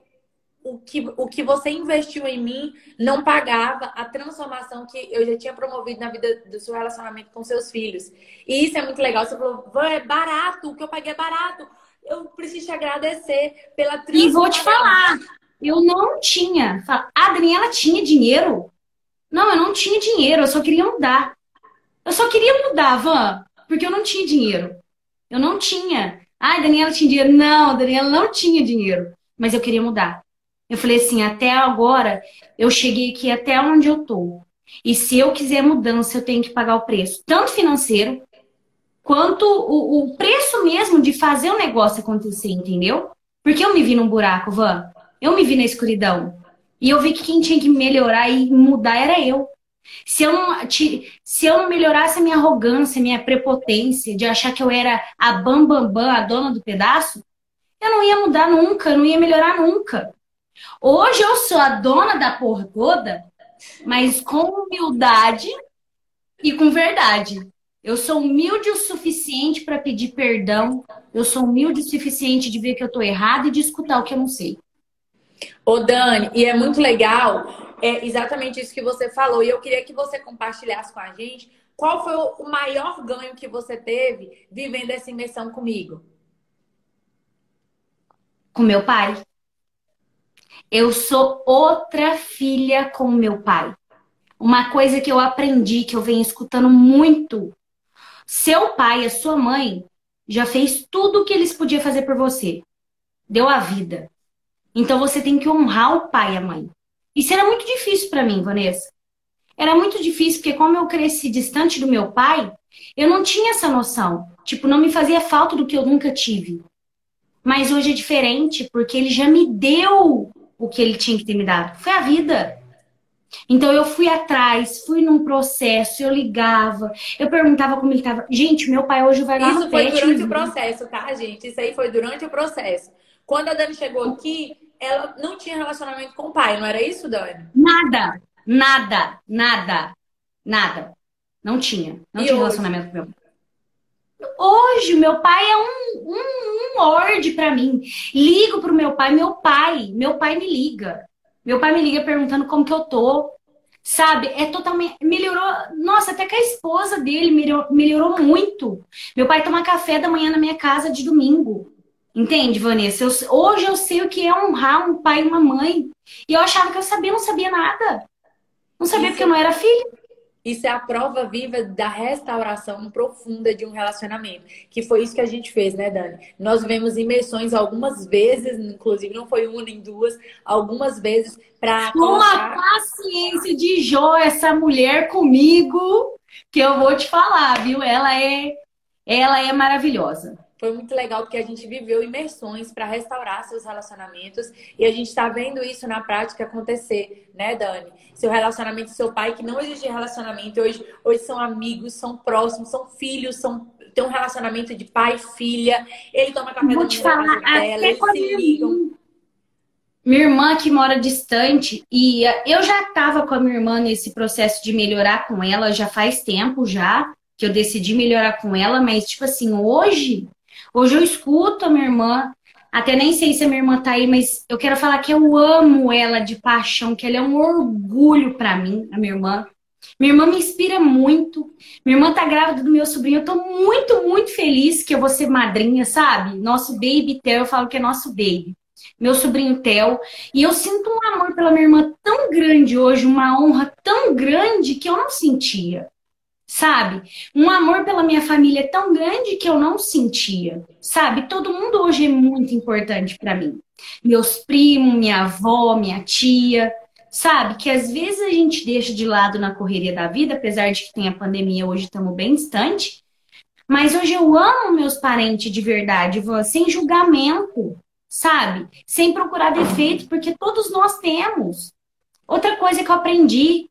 o que você investiu em mim não pagava a transformação que eu já tinha promovido na vida do seu relacionamento com seus filhos. E isso é muito legal. Você falou, é barato, o que eu paguei é barato. Eu preciso te agradecer pela transformação. E vou te falar, eu não tinha. A Daniela tinha dinheiro? Não, eu não tinha dinheiro, eu só queria mudar. Eu só queria mudar, Van, porque eu não tinha dinheiro. Eu não tinha. Ai, Daniela tinha dinheiro. Não, a Daniela não tinha dinheiro. Mas eu queria mudar. Eu falei assim, até agora, eu cheguei aqui até onde eu tô. E se eu quiser mudança, eu tenho que pagar o preço. Tanto financeiro, quanto o preço mesmo de fazer o negócio acontecer, entendeu? Porque eu me vi num buraco, Van. Eu me vi na escuridão. E eu vi que quem tinha que melhorar e mudar era eu. Se eu não melhorasse a minha arrogância, a minha prepotência de achar que eu era a bambambam, a dona do pedaço, eu não ia mudar nunca, eu não ia melhorar nunca. Hoje eu sou a dona da porra toda, mas com humildade e com verdade. Eu sou humilde o suficiente para pedir perdão, eu sou humilde o suficiente de ver que eu tô errada e de escutar o que eu não sei. Ô Dani, e é muito legal, é exatamente isso que você falou. E eu queria que você compartilhasse com a gente qual foi o maior ganho que você teve vivendo essa imersão comigo. Com meu pai. Eu sou outra filha com meu pai. Uma coisa que eu aprendi, que eu venho escutando muito. Seu pai e a sua mãe já fez tudo o que eles podiam fazer por você. Deu a vida. Então você tem que honrar o pai e a mãe. Isso era muito difícil pra mim, Vanessa. Era muito difícil, porque como eu cresci distante do meu pai, eu não tinha essa noção. Tipo, não me fazia falta do que eu nunca tive. Mas hoje é diferente, porque ele já me deu o que ele tinha que ter me dado. Foi a vida. Então eu fui atrás, fui num processo, eu ligava, eu perguntava como ele estava. Gente, meu pai hoje vai lá no PET. Isso foi durante o processo, tá, gente? Isso aí foi durante o processo. Quando a Dani chegou aqui, ela não tinha relacionamento com o pai, não era isso, Dani? Nada, nada, nada, nada. Não tinha, não tinha relacionamento com meu pai. Hoje, meu pai é um lorde pra mim. Ligo pro meu pai me liga. Meu pai me liga perguntando como que eu tô. Sabe, é totalmente... Melhorou... Nossa, até que a esposa dele melhorou muito. Meu pai toma café da manhã na minha casa de domingo. Entende, Vanessa? Hoje eu sei o que é honrar um pai e uma mãe. E eu achava que eu sabia, não sabia nada. Não sabia porque eu não era filha. Isso é a prova viva da restauração profunda de um relacionamento. Que foi isso que a gente fez, né, Dani? Nós vivemos imersões algumas vezes, inclusive não foi uma nem duas, algumas vezes para... Uma paciência de Jó, essa mulher comigo, que eu vou te falar, viu? Ela é maravilhosa. Foi muito legal porque a gente viveu imersões para restaurar seus relacionamentos e a gente está vendo isso na prática acontecer, né, Dani? Seu relacionamento com seu pai, que não existia relacionamento, hoje são amigos, são próximos, são filhos, tem um relacionamento de pai e filha. Ele toma café da manhã dela, eles se ligam. Minha irmã que mora distante, e eu já estava com a minha irmã nesse processo de melhorar com ela, já faz tempo já que eu decidi melhorar com ela, mas tipo assim, Hoje eu escuto a minha irmã, até nem sei se a minha irmã tá aí, mas eu quero falar que eu amo ela de paixão, que ela é um orgulho pra mim, a minha irmã. Minha irmã me inspira muito. Minha irmã tá grávida do meu sobrinho, eu tô muito, muito feliz que eu vou ser madrinha, sabe? Nosso baby Theo, eu falo que é nosso baby. Meu sobrinho Theo. E eu sinto um amor pela minha irmã tão grande hoje, uma honra tão grande que eu não sentia. Sabe? Um amor pela minha família é tão grande que eu não sentia. Sabe? Todo mundo hoje é muito importante pra mim. Meus primos, minha avó, minha tia. Sabe? Que às vezes a gente deixa de lado na correria da vida, apesar de que tem a pandemia, hoje estamos bem distante. Mas hoje eu amo meus parentes de verdade, sem julgamento, sabe? Sem procurar defeito, porque todos nós temos. Outra coisa que eu aprendi...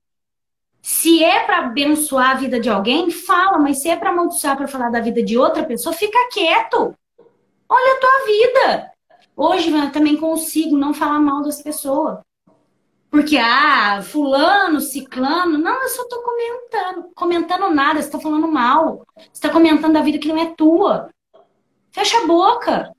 Se é pra abençoar a vida de alguém, fala. Mas se é pra amaldiçoar, pra falar da vida de outra pessoa, fica quieto. Olha a tua vida. Hoje eu também consigo não falar mal das pessoas. Porque, fulano, ciclano... Não, eu só tô comentando. Comentando nada, você tá falando mal. Você tá comentando a vida que não é tua. Fecha a boca.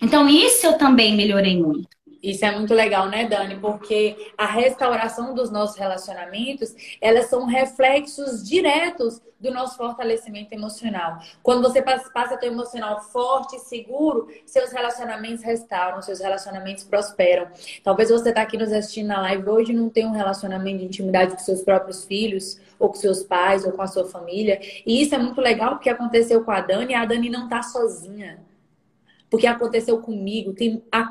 Então isso eu também melhorei muito. Isso é muito legal, né, Dani? Porque a restauração dos nossos relacionamentos, elas são reflexos diretos do nosso fortalecimento emocional. Quando você passa a ter um emocional forte e seguro, seus relacionamentos restauram, seus relacionamentos prosperam. Talvez você está aqui nos assistindo na live hoje e não tenha um relacionamento de intimidade com seus próprios filhos, ou com seus pais, ou com a sua família. E isso é muito legal porque aconteceu com a Dani, e a Dani não está sozinha. Porque aconteceu comigo,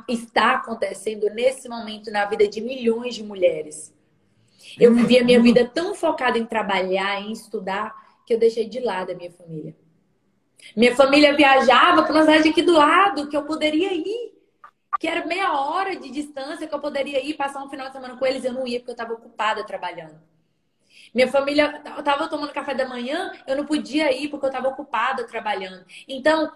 está acontecendo nesse momento na vida de milhões de mulheres. Eu vivi a minha vida tão focada em trabalhar, em estudar, que eu deixei de lado a minha família. Minha família viajava para uma cidade aqui do lado, que eu poderia ir. Que era meia hora de distância, que eu poderia ir passar um final de semana com eles. Eu não ia, porque eu estava ocupada trabalhando. Minha família estava tomando café da manhã, eu não podia ir porque eu estava ocupada trabalhando. Então,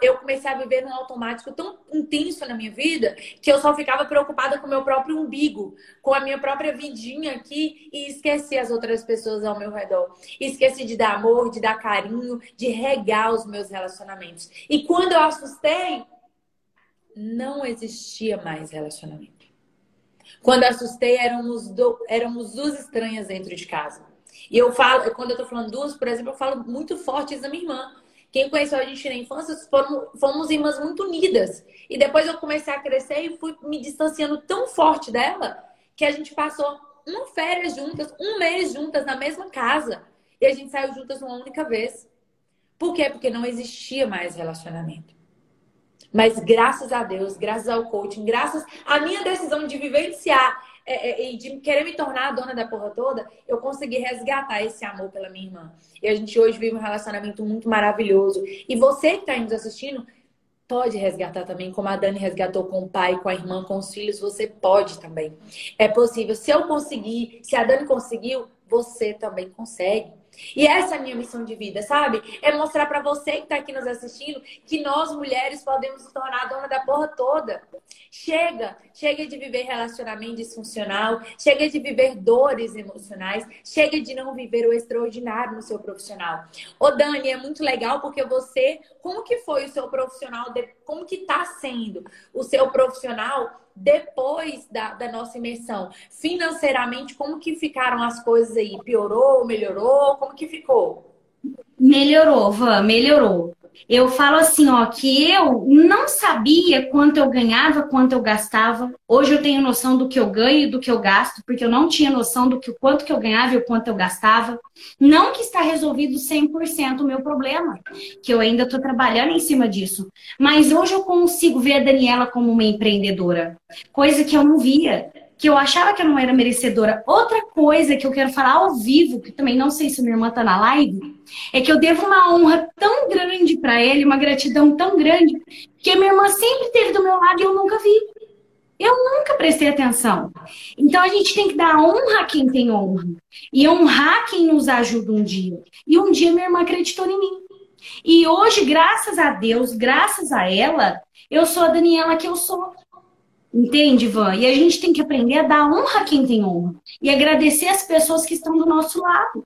eu comecei a viver num automático tão intenso na minha vida que eu só ficava preocupada com o meu próprio umbigo, com a minha própria vidinha aqui e esqueci as outras pessoas ao meu redor. Esqueci de dar amor, de dar carinho, de regar os meus relacionamentos. E quando eu assustei, não existia mais relacionamento. Quando assustei, éramos duas estranhas dentro de casa. E eu falo, quando eu tô falando duas, por exemplo, eu falo muito forte isso da minha irmã. Quem conheceu a gente na infância, fomos irmãs muito unidas. E depois eu comecei a crescer e fui me distanciando tão forte dela que a gente passou uma férias juntas, um mês juntas na mesma casa. E a gente saiu juntas uma única vez. Por quê? Porque não existia mais relacionamento. Mas graças a Deus, graças ao coaching, graças à minha decisão de vivenciar e de querer me tornar a dona da porra toda, eu consegui resgatar esse amor pela minha irmã. E a gente hoje vive um relacionamento muito maravilhoso. E você que está nos assistindo, pode resgatar também, como a Dani resgatou com o pai, com a irmã, com os filhos, você pode também. É possível. Se eu conseguir, se a Dani conseguiu, você também consegue. E essa é a minha missão de vida, sabe? É mostrar pra você que tá aqui nos assistindo que nós, mulheres, podemos nos tornar a dona da porra toda. Chega! Chega de viver relacionamento disfuncional, chega de viver dores emocionais, chega de não viver o extraordinário no seu profissional. Ô Dani, é muito legal porque você... Como que foi o seu profissional? Como que tá sendo o seu profissional depois da nossa imersão? Financeiramente, como que ficaram as coisas aí? Piorou? Melhorou? Como que ficou? Melhorou, Vã, melhorou. Eu falo assim, ó, que eu não sabia quanto eu ganhava, quanto eu gastava. Hoje eu tenho noção do que eu ganho e do que eu gasto, porque eu não tinha noção do que, quanto que eu ganhava e o quanto eu gastava. Não que está resolvido 100% o meu problema, que eu ainda estou trabalhando em cima disso. Mas hoje eu consigo ver a Daniela como uma empreendedora, coisa que eu não via, que eu achava que eu não era merecedora. Outra coisa que eu quero falar ao vivo, que também não sei se minha irmã está na live, é que eu devo uma honra tão grande para ele, uma gratidão tão grande, que a minha irmã sempre esteve do meu lado e eu nunca vi. Eu nunca prestei atenção. Então, a gente tem que dar honra a quem tem honra. E honrar quem nos ajuda um dia. E um dia minha irmã acreditou em mim. E hoje, graças a Deus, graças a ela, eu sou a Daniela que eu sou. Entende, Van? E a gente tem que aprender a dar honra a quem tem honra. E agradecer as pessoas que estão do nosso lado.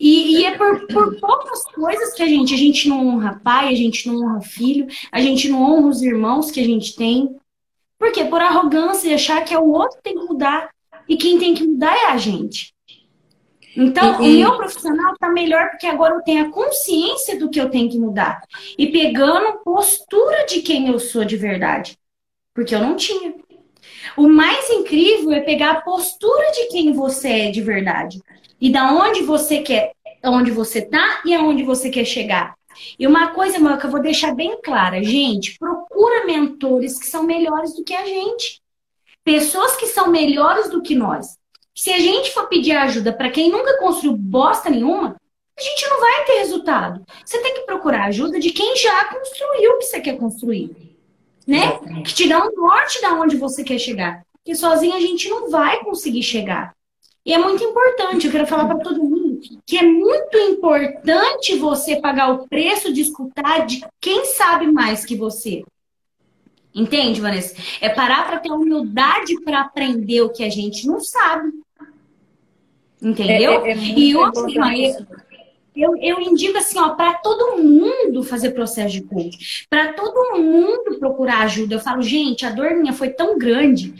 E é por poucas coisas que a gente não honra pai, a gente não honra filho, a gente não honra os irmãos que a gente tem. Por quê? Por arrogância e achar que é o outro que tem que mudar. E quem tem que mudar é a gente. Então, o meu profissional está melhor porque agora eu tenho a consciência do que eu tenho que mudar. E pegando postura de quem eu sou de verdade. Porque eu não tinha. O mais incrível é pegar a postura de quem você é de verdade. E da onde você quer, onde você tá e aonde você quer chegar. E uma coisa, mãe, que eu vou deixar bem clara. Gente, procura mentores que são melhores do que a gente. Pessoas que são melhores do que nós. Se a gente for pedir ajuda para quem nunca construiu bosta nenhuma, a gente não vai ter resultado. Você tem que procurar ajuda de quem já construiu o que você quer construir. Né? Que te dá um norte de onde você quer chegar. Porque sozinha a gente não vai conseguir chegar. E é muito importante, eu quero falar para todo mundo, que é muito importante você pagar o preço de escutar de quem sabe mais que você. Entende, Vanessa? É parar para ter humildade para aprender o que a gente não sabe. Entendeu? E hoje, Vanessa... Eu indico assim, ó, para todo mundo fazer processo de coach, para todo mundo procurar ajuda. Eu falo, gente, a dor minha foi tão grande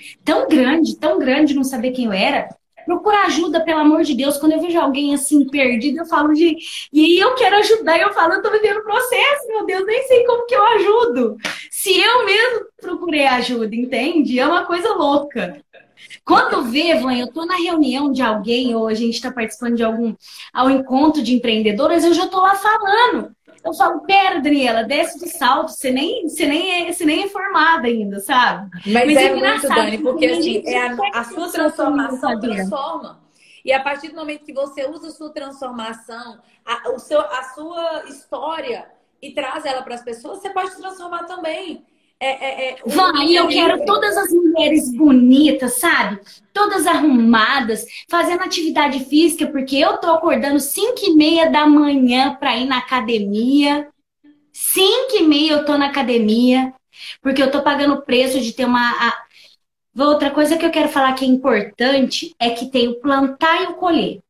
não saber quem eu era. Procurar ajuda, pelo amor de Deus. Quando eu vejo alguém assim, perdido, eu falo, gente, e aí eu quero ajudar. Eu falo, eu tô vivendo processo, meu Deus, nem sei como que eu ajudo. Se eu mesmo procurei ajuda, entende? É uma coisa louca. Quando vê, Van, eu tô na reunião de alguém ou a gente tá participando de algum ao encontro de empreendedoras, eu já tô lá falando. Eu falo, pera, Daniela, desce do salto, você nem é formada ainda, sabe? Mas é muito, Dani, porque assim, a sua transformação transforma. E a partir do momento que você usa a sua transformação, a sua história e traz ela para as pessoas, você pode transformar também. Vai, eu quero todas as mulheres bonitas, sabe? Todas arrumadas, fazendo atividade física, porque eu tô acordando 5h30 da manhã pra ir na academia. 5h30 eu tô na academia, porque eu tô pagando o preço de ter uma... Outra coisa que eu quero falar que é importante é que tem o plantar e o colher.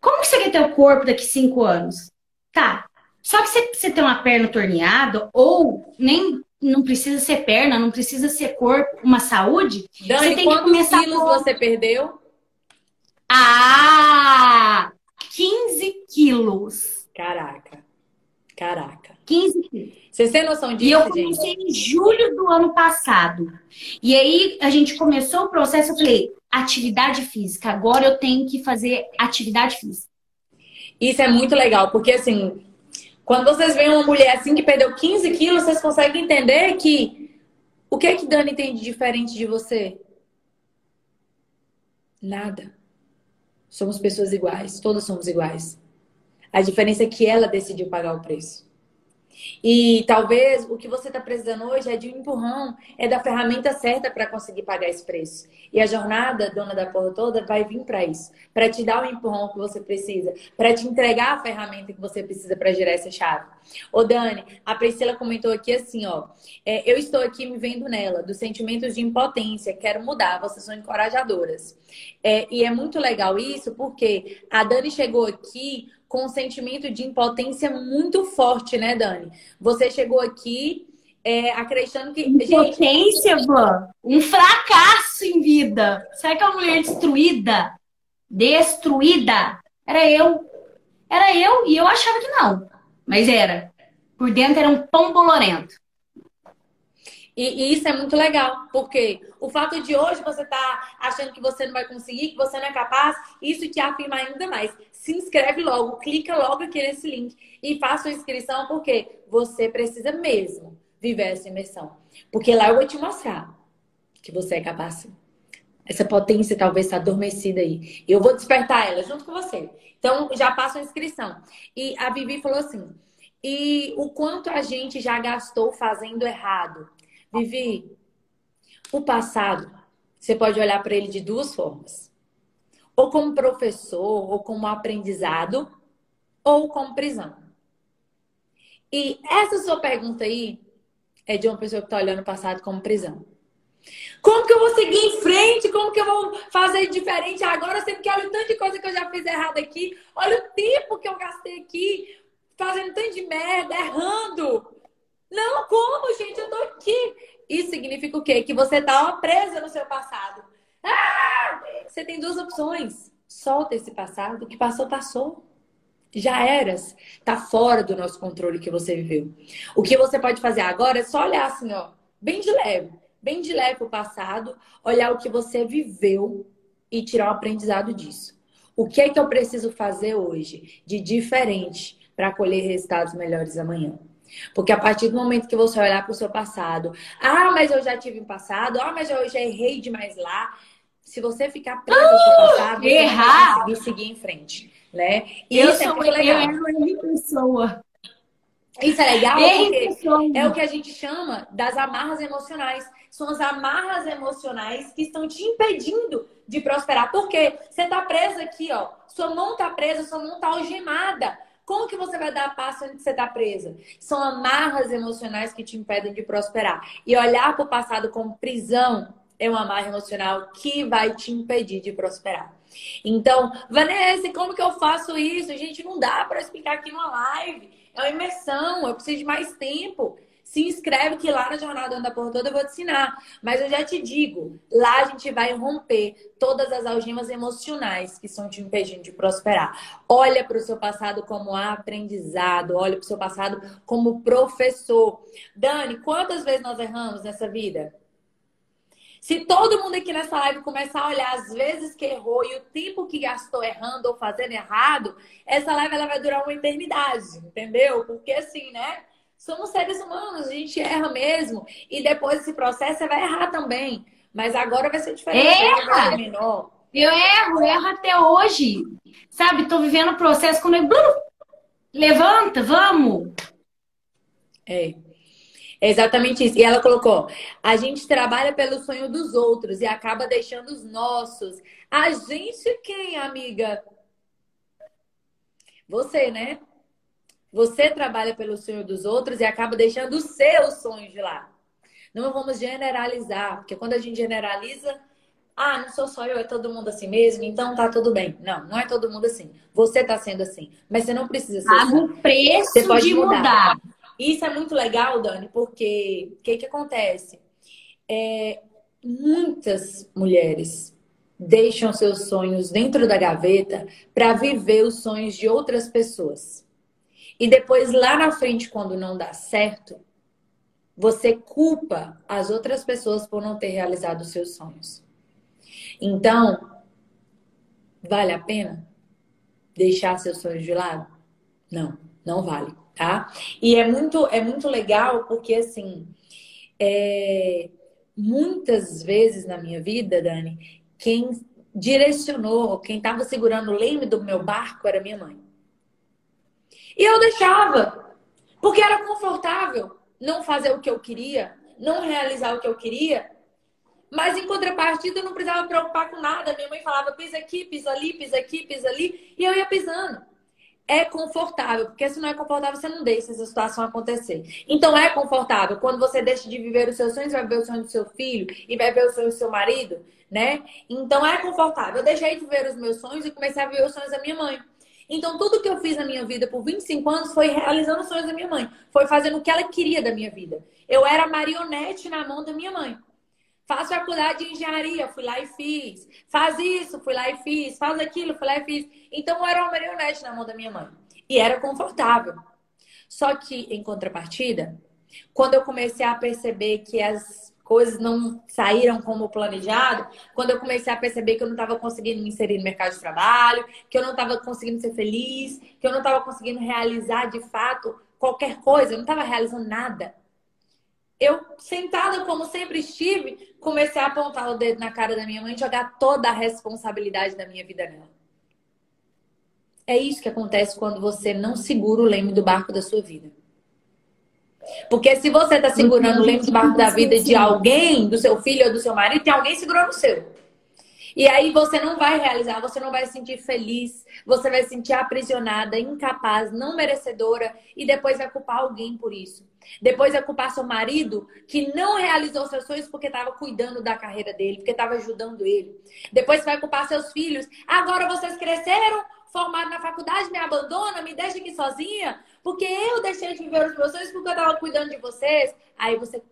Como que você quer ter o corpo daqui 5 anos? Tá, só que você tem uma perna torneada ou nem... Não precisa ser perna, não precisa ser corpo, uma saúde. Dani, você tem que começar quilos você perdeu? 15 quilos. Caraca. 15 quilos. Você tem noção disso, gente? E eu comecei em julho do ano passado. E aí a gente começou o processo, eu falei, atividade física. Agora eu tenho que fazer atividade física. Isso é muito legal, porque assim... Quando vocês veem uma mulher assim que perdeu 15 quilos, vocês conseguem entender que... O que é que Dani tem de diferente de você? Nada. Somos pessoas iguais. Todos somos iguais. A diferença é que ela decidiu pagar o preço. E talvez o que você está precisando hoje é de um empurrão, é da ferramenta certa para conseguir pagar esse preço. E a jornada, dona da porra toda, vai vir para isso. Para te dar o empurrão que você precisa. Para te entregar a ferramenta que você precisa para girar essa chave. Ô Dani, a Priscila comentou aqui assim, ó. Eu estou aqui me vendo nela, dos sentimentos de impotência. Quero mudar, vocês são encorajadoras. E é muito legal isso, porque a Dani chegou aqui com um sentimento de impotência muito forte, né, Dani? Você chegou aqui acreditando que... Impotência, Van? Um fracasso em vida. Será que é uma mulher destruída? Destruída? Era eu. Era eu e eu achava que não. Mas era. Por dentro era um pão bolorento. E isso é muito legal, porque o fato de hoje você tá achando que você não vai conseguir, que você não é capaz, isso te afirma ainda mais. Se inscreve logo, clica logo aqui nesse link e faça a inscrição, porque você precisa mesmo viver essa imersão. Porque lá eu vou te mostrar que você é capaz. Essa potência talvez está adormecida aí. Eu vou despertar ela junto com você. Então, já passa a inscrição. E a Vivi falou assim, e o quanto a gente já gastou fazendo errado? Vivi, o passado, você pode olhar para ele de duas formas. Ou como professor, ou como aprendizado, ou como prisão. E essa sua pergunta aí é de uma pessoa que está olhando o passado como prisão. Como que eu vou seguir em frente? Como que eu vou fazer diferente agora? Sendo que olha o tanto de coisa que eu já fiz errada aqui. Olha o tempo que eu gastei aqui fazendo tanto de merda, errando. Não, como, gente? Eu tô aqui. Isso significa o quê? Que você tá presa no seu passado. Ah! Você tem duas opções. Solta esse passado. O que passou, passou. Já eras. Tá fora do nosso controle que você viveu. O que você pode fazer agora é só olhar assim, ó. Bem de leve pro passado. Olhar o que você viveu e tirar o aprendizado disso. O que é que eu preciso fazer hoje de diferente para colher resultados melhores amanhã? Porque a partir do momento que você olhar para o seu passado, ah, mas eu já tive um passado, ah, mas eu já errei demais lá. Se você ficar preso no seu passado, errar, você vai conseguir seguir em frente, né? E eu isso sou é muito legal. Isso é legal porque é o que a gente chama das amarras emocionais. São as amarras emocionais que estão te impedindo de prosperar. Porque você tá presa aqui, ó. Sua mão tá presa, sua mão tá algemada. Como que você vai dar passo antes de você estar presa? São amarras emocionais que te impedem de prosperar. E olhar para o passado como prisão é uma amarra emocional que vai te impedir de prosperar. Então, Vanessa, como que eu faço isso? Gente, não dá para explicar aqui numa live. É uma imersão, eu preciso de mais tempo. Se inscreve que lá na Jornada Anda Por Toda eu vou te ensinar. Mas eu já te digo, lá a gente vai romper todas as algemas emocionais que estão te impedindo de prosperar. Olha para o seu passado como aprendizado. Olha para o seu passado como professor. Dani, quantas vezes nós erramos nessa vida? Se todo mundo aqui nessa live começar a olhar as vezes que errou e o tempo que gastou errando ou fazendo errado, essa live ela vai durar uma eternidade, entendeu? Porque assim, né? Somos seres humanos, a gente erra mesmo. E depois desse processo você vai errar também. Mas agora vai ser diferente. Erra! Eu erro até hoje. Sabe, tô vivendo o processo quando eu... Levanta, vamos! É exatamente isso. E ela colocou, a gente trabalha pelo sonho dos outros e acaba deixando os nossos. A gente quem, amiga? Você, né? Você trabalha pelo sonho dos outros e acaba deixando os seus sonhos de lado. Não vamos generalizar, porque quando a gente generaliza, ah, não sou só eu, é todo mundo assim mesmo, então tá tudo bem. Não, não é todo mundo assim. Você tá sendo assim, mas você não precisa ser assim. O preço você pode de mudar. Isso é muito legal, Dani, porque o que acontece? Muitas mulheres deixam seus sonhos dentro da gaveta para viver os sonhos de outras pessoas. E depois, lá na frente, quando não dá certo, você culpa as outras pessoas por não ter realizado os seus sonhos. Então, vale a pena deixar seus sonhos de lado? Não, não vale, tá? E é muito legal porque, assim, muitas vezes na minha vida, Dani, quem direcionou, quem estava segurando o leme do meu barco era minha mãe. E eu deixava. Porque era confortável não fazer o que eu queria, não realizar o que eu queria, mas em contrapartida eu não precisava me preocupar com nada. Minha mãe falava, pisa aqui, pisa ali, pisa aqui, pisa ali, e eu ia pisando. É confortável, porque se não é confortável, você não deixa essa situação acontecer. Então é confortável. Quando você deixa de viver os seus sonhos, vai ver o sonho do seu filho e vai ver o sonho do seu marido, né? Então é confortável. Eu deixei de viver os meus sonhos e comecei a viver os sonhos da minha mãe. Então tudo que eu fiz na minha vida por 25 anos foi realizando os sonhos da minha mãe. Foi fazendo o que ela queria da minha vida. Eu era marionete na mão da minha mãe. Faço faculdade de engenharia, fui lá e fiz. Faz isso, fui lá e fiz. Faz aquilo, fui lá e fiz. Então, eu era uma marionete na mão da minha mãe. E era confortável. Só que, em contrapartida, quando eu comecei a perceber que as coisas não saíram como planejado, quando eu comecei a perceber que eu não estava conseguindo me inserir no mercado de trabalho, que eu não estava conseguindo ser feliz, que eu não estava conseguindo realizar, de fato, qualquer coisa, eu não estava realizando nada. Eu, sentada como sempre estive, comecei a apontar o dedo na cara da minha mãe e jogar toda a responsabilidade da minha vida nela. É isso que acontece quando você não segura o leme do barco da sua vida. Porque se você está segurando o leme do barco da vida de alguém, do seu filho ou do seu marido, tem alguém segurando o seu. E aí você não vai realizar, você não vai se sentir feliz, você vai se sentir aprisionada, incapaz, não merecedora e depois vai culpar alguém por isso. Depois vai culpar seu marido que não realizou seus sonhos porque estava cuidando da carreira dele, porque estava ajudando ele. Depois vai culpar seus filhos. Agora vocês cresceram, formaram na faculdade, me abandonam, me deixam aqui sozinha porque eu deixei de viver os meus sonhos porque eu estava cuidando de vocês. Aí você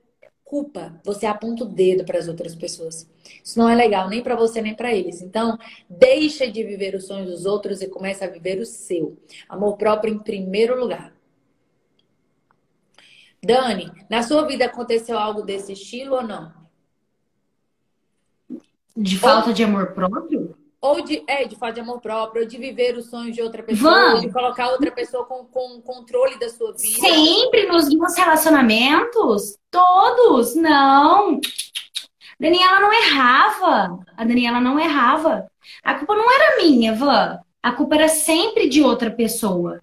culpa, você aponta o dedo para as outras pessoas. Isso não é legal, nem para você, nem para eles. Então, deixa de viver os sonhos dos outros e começa a viver o seu. Amor próprio em primeiro lugar. Dani, na sua vida aconteceu algo desse estilo ou não? De falta de amor próprio? Ou de falta de amor próprio, ou de viver os sonhos de outra pessoa, ou de colocar outra pessoa com controle da sua vida. Sempre nos meus relacionamentos, todos, não. Daniela não errava. A Daniela não errava. A culpa não era minha, Van. A culpa era sempre de outra pessoa.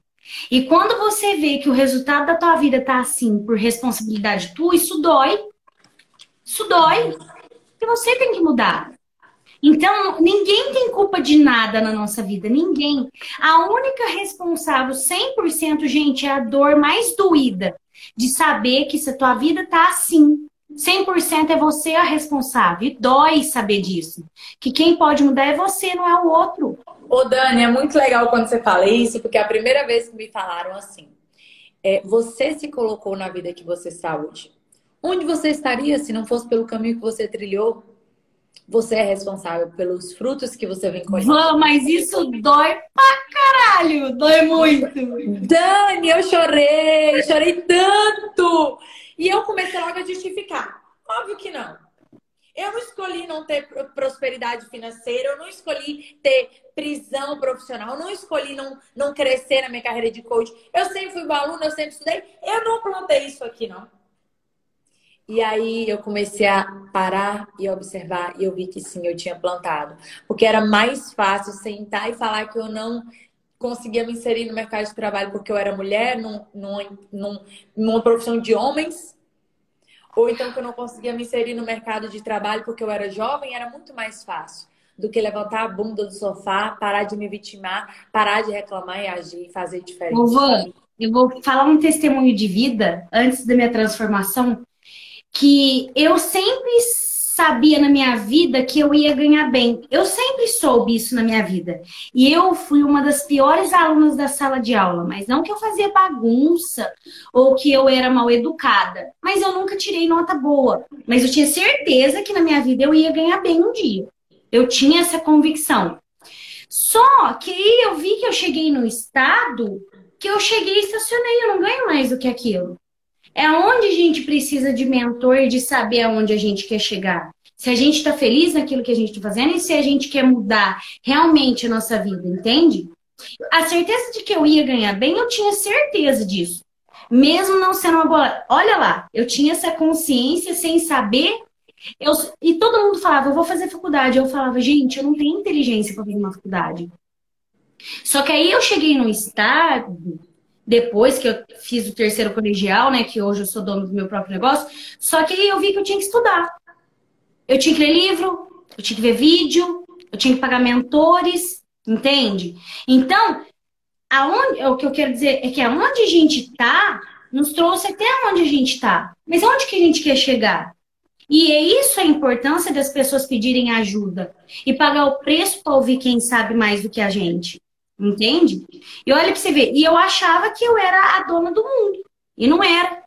E quando você vê que o resultado da tua vida tá assim, por responsabilidade tua, isso dói. Isso dói. Porque você tem que mudar. Então, ninguém tem culpa de nada na nossa vida, ninguém. A única responsável 100%, gente, é a dor mais doída de saber que se a tua vida tá assim, 100% é você a responsável. E dói saber disso. Que quem pode mudar é você, não é o outro. Ô, Dani, é muito legal quando você fala isso, porque é a primeira vez que me falaram assim. Você se colocou na vida que você está hoje. Onde você estaria se não fosse pelo caminho que você trilhou? Você é responsável pelos frutos que você vem colhendo. Mas isso dói pra caralho. Dói muito. Dani, eu chorei. Chorei tanto. E eu comecei logo a justificar. Óbvio que não. Eu não escolhi não ter prosperidade financeira. Eu não escolhi ter prisão profissional. Eu não escolhi não crescer na minha carreira de coach. Eu sempre fui boa aluna. Eu sempre estudei. Eu não plantei isso aqui, não. E aí eu comecei a parar e observar e eu vi que sim, eu tinha plantado. Porque era mais fácil sentar e falar que eu não conseguia me inserir no mercado de trabalho porque eu era mulher, numa profissão de homens. Ou então que eu não conseguia me inserir no mercado de trabalho porque eu era jovem. Era muito mais fácil do que levantar a bunda do sofá, parar de me vitimar, parar de reclamar e agir, fazer diferente. Eu vou falar um testemunho de vida antes da minha transformação. Que eu sempre sabia na minha vida que eu ia ganhar bem. Eu sempre soube isso na minha vida. E eu fui uma das piores alunas da sala de aula. Mas não que eu fazia bagunça ou que eu era mal educada. Mas eu nunca tirei nota boa. Mas eu tinha certeza que na minha vida eu ia ganhar bem um dia. Eu tinha essa convicção. Só que aí eu vi que eu cheguei no estado que eu cheguei e estacionei. Eu não ganho mais do que aquilo. É onde a gente precisa de mentor e de saber aonde a gente quer chegar. Se a gente está feliz naquilo que a gente está fazendo e se a gente quer mudar realmente a nossa vida, entende? A certeza de que eu ia ganhar bem, eu tinha certeza disso. Mesmo não sendo uma boa... Olha lá, eu tinha essa consciência sem saber. E todo mundo falava, eu vou fazer faculdade. Eu falava, gente, eu não tenho inteligência para fazer uma faculdade. Só que aí eu cheguei num estado... depois que eu fiz o terceiro colegial, né? Que hoje eu sou dono do meu próprio negócio. Só que eu vi que eu tinha que estudar. Eu tinha que ler livro, eu tinha que ver vídeo, eu tinha que pagar mentores, entende? Então, aonde, o que eu quero dizer é que aonde a gente tá, nos trouxe até onde a gente tá. Mas aonde que a gente quer chegar? E é isso a importância das pessoas pedirem ajuda e pagar o preço para ouvir quem sabe mais do que a gente. Entende? E olha para você ver. E eu achava que eu era a dona do mundo. E não era.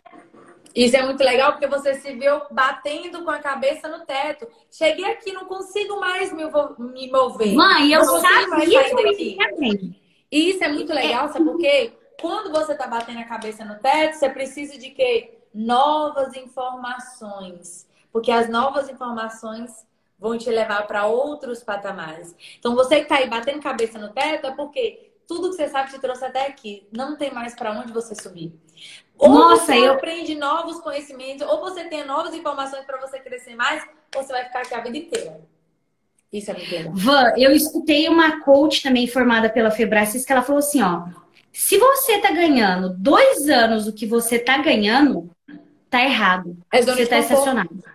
Isso é muito legal porque você se viu batendo com a cabeça no teto. Cheguei aqui, não consigo mais me mover. Mãe, eu sabia que eu ia. E isso é muito legal, sabe por quê? Quando você está batendo a cabeça no teto, você precisa de quê? Novas informações. Porque as novas informações vão te levar para outros patamares. Então, você que está aí batendo cabeça no teto é porque tudo que você sabe te trouxe até aqui. Não tem mais para onde você subir. Ou você aprende novos conhecimentos, ou você tem novas informações para você crescer mais, ou você vai ficar aqui a vida inteira. Isso é muito legal. Van, eu escutei uma coach também formada pela Febracis, que ela falou assim, ó. Se você tá ganhando 2 anos o que você tá ganhando, tá errado. Você tá estacionado.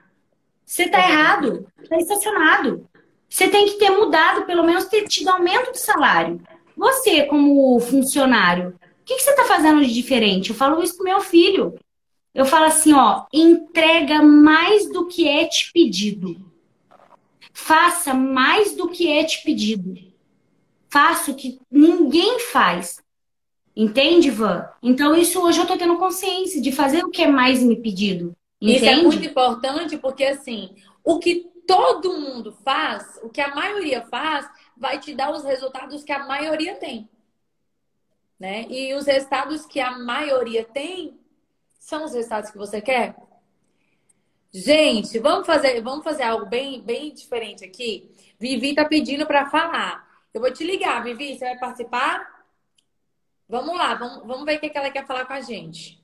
Você tá errado, tá estacionado. Você tem que ter mudado, pelo menos ter tido aumento de salário. Você, como funcionário, o que você tá fazendo de diferente? Eu falo isso pro meu filho. Eu falo assim, ó, entrega mais do que é te pedido. Faça mais do que é te pedido. Faça o que ninguém faz. Entende, Van? Então, isso hoje eu tô tendo consciência de fazer o que é mais me pedido. Entende? Isso é muito importante porque, assim, o que todo mundo faz, o que a maioria faz, vai te dar os resultados que a maioria tem. Né? E os resultados que a maioria tem são os resultados que você quer. Gente, vamos fazer algo bem, bem diferente aqui. Vivi tá pedindo para falar. Eu vou te ligar, Vivi, você vai participar? Vamos lá, vamos ver o que ela quer falar com a gente.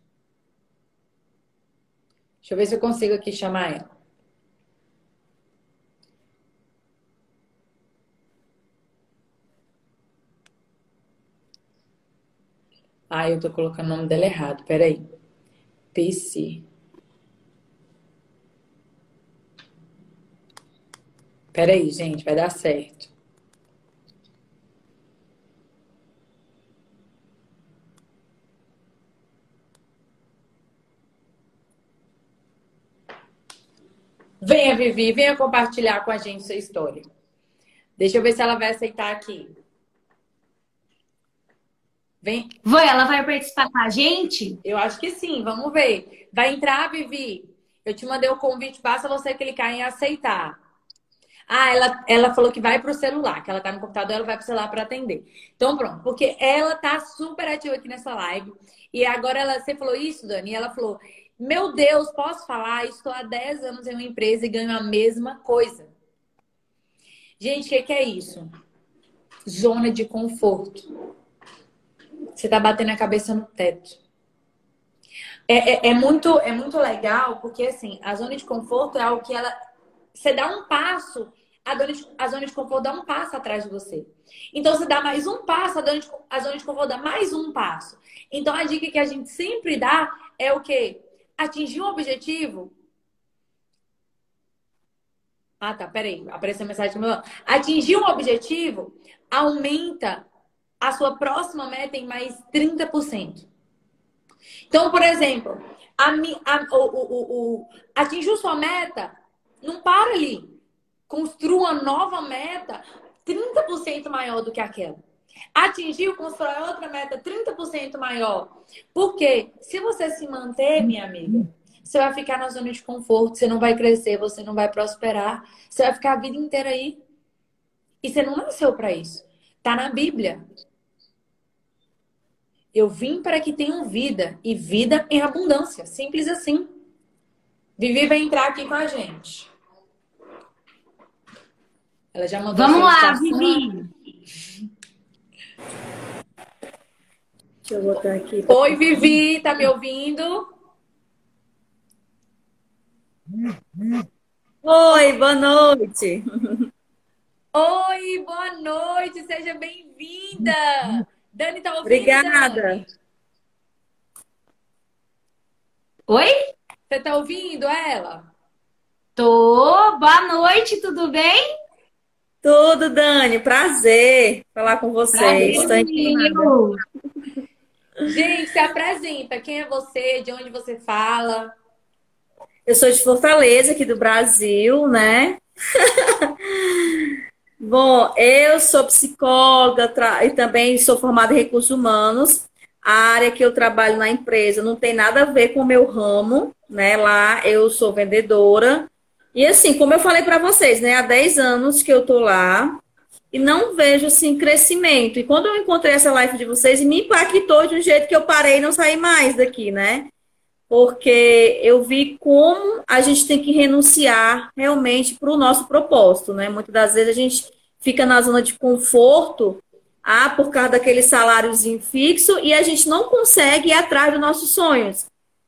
Deixa eu ver se eu consigo aqui chamar ela. Ah, eu tô colocando o nome dela errado. Peraí. PC. Peraí, gente. Vai dar certo. Venha, Vivi, venha compartilhar com a gente sua história. Deixa eu ver se ela vai aceitar aqui. Vem. Ela vai participar com a gente? Eu acho que sim, vamos ver. Vai entrar, Vivi? Eu te mandei o convite, basta você clicar em aceitar. Ah, ela falou que vai pro celular, que ela tá no computador, ela vai pro celular para atender. Então pronto, porque ela tá super ativa aqui nessa live. E agora você falou isso, Dani, ela falou... Meu Deus, posso falar? Estou há 10 anos em uma empresa e ganho a mesma coisa. Gente, o que é isso? Zona de conforto. Você está batendo a cabeça no teto. É muito legal, porque assim, a zona de conforto é algo que ela... Você dá um passo, a zona de conforto dá um passo atrás de você. Então, você dá mais um passo, a zona de conforto dá mais um passo. Então, a dica que a gente sempre dá é o quê? Atingir um objetivo? Ah, tá, peraí. Apareceu a mensagem. Atingir um objetivo aumenta a sua próxima meta em mais 30%. Então, por exemplo, atingiu sua meta, não para ali. Construa nova meta 30% maior do que aquela. Atingiu, constrói outra meta 30% maior. Porque se você se manter, minha amiga, você vai ficar na zona de conforto, você não vai crescer, você não vai prosperar, você vai ficar a vida inteira aí. E você não nasceu para isso. Tá na Bíblia. Eu vim para que tenham vida, e vida em abundância. Simples assim. Vivi vai entrar aqui com a gente. Ela já mandou. Vamos lá, Vivi. Deixa eu botar aqui. Oi, Vivi, tá me ouvindo? Oi, boa noite. Oi, boa noite, seja bem-vinda. Dani, tá ouvindo? Obrigada. Dani? Oi? Você tá ouvindo ela? Tô. Boa noite, tudo bem? Tudo, Dani. Prazer falar com vocês. Gente, se apresenta. Quem é você? De onde você fala? Eu sou de Fortaleza, aqui do Brasil, né? Bom, eu sou psicóloga e também sou formada em recursos humanos. A área que eu trabalho na empresa não tem nada a ver com o meu ramo, né? Lá eu sou vendedora. E assim, como eu falei para vocês, né? Há 10 anos que eu tô lá e não vejo, assim, crescimento. E quando eu encontrei essa live de vocês, me impactou de um jeito que eu parei e não saí mais daqui, né? Porque eu vi como a gente tem que renunciar realmente para o nosso propósito, né? Muitas das vezes a gente fica na zona de conforto, por causa daquele saláriozinho fixo, e a gente não consegue ir atrás dos nossos sonhos,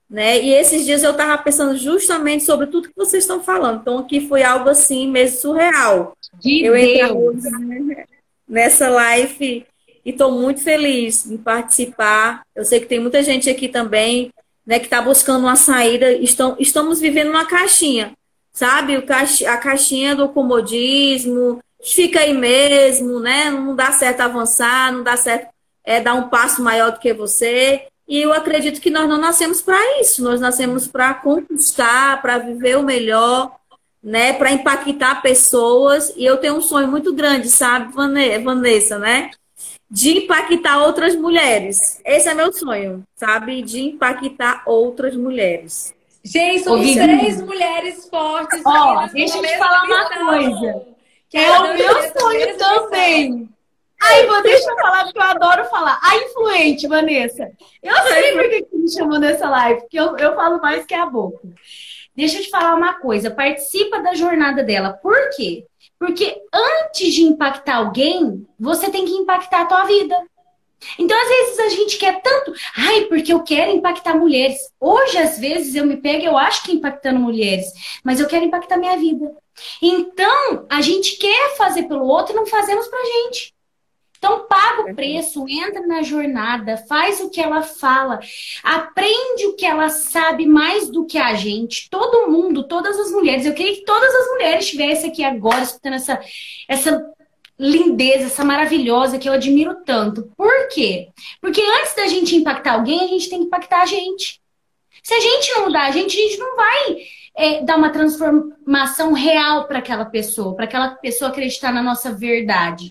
né? E esses dias eu estava pensando justamente sobre tudo que vocês estão falando. Então aqui foi algo assim mesmo surreal. Eu entrei nessa live e estou muito feliz em participar. Eu sei que tem muita gente aqui também, né, que está buscando uma saída. Estamos vivendo uma caixinha, sabe? A caixinha do comodismo, fica aí mesmo, né? Não dá certo avançar, não dá certo dar um passo maior do que você. E eu acredito que nós não nascemos para isso. Nós nascemos para conquistar, para viver o melhor, né? Para impactar pessoas. E eu tenho um sonho muito grande, sabe, Vanessa, né? De impactar outras mulheres. Esse é meu sonho, sabe? De impactar outras mulheres. Gente, são três mulheres fortes. Ó, deixa eu te falar uma coisa. Que é o meu sonho também. Aí, deixa eu falar, porque eu adoro falar. A influente, Vanessa. Eu sei porque me chamou nessa live, porque eu falo mais que a boca. Deixa eu te falar uma coisa. Participa da jornada dela. Por quê? Porque antes de impactar alguém, você tem que impactar a tua vida. Então, às vezes, a gente quer tanto... Ai, porque eu quero impactar mulheres. Hoje, às vezes, eu me pego e eu acho que impactando mulheres. Mas eu quero impactar minha vida. Então, a gente quer fazer pelo outro e não fazemos pra gente. Então, paga o preço, entra na jornada, faz o que ela fala, aprende o que ela sabe mais do que a gente. Todo mundo, todas as mulheres. Eu queria que todas as mulheres estivessem aqui agora, escutando essa lindeza, essa maravilhosa que eu admiro tanto. Por quê? Porque antes da gente impactar alguém, a gente tem que impactar a gente. Se a gente não mudar a gente não vai... dar uma transformação real para aquela pessoa acreditar na nossa verdade.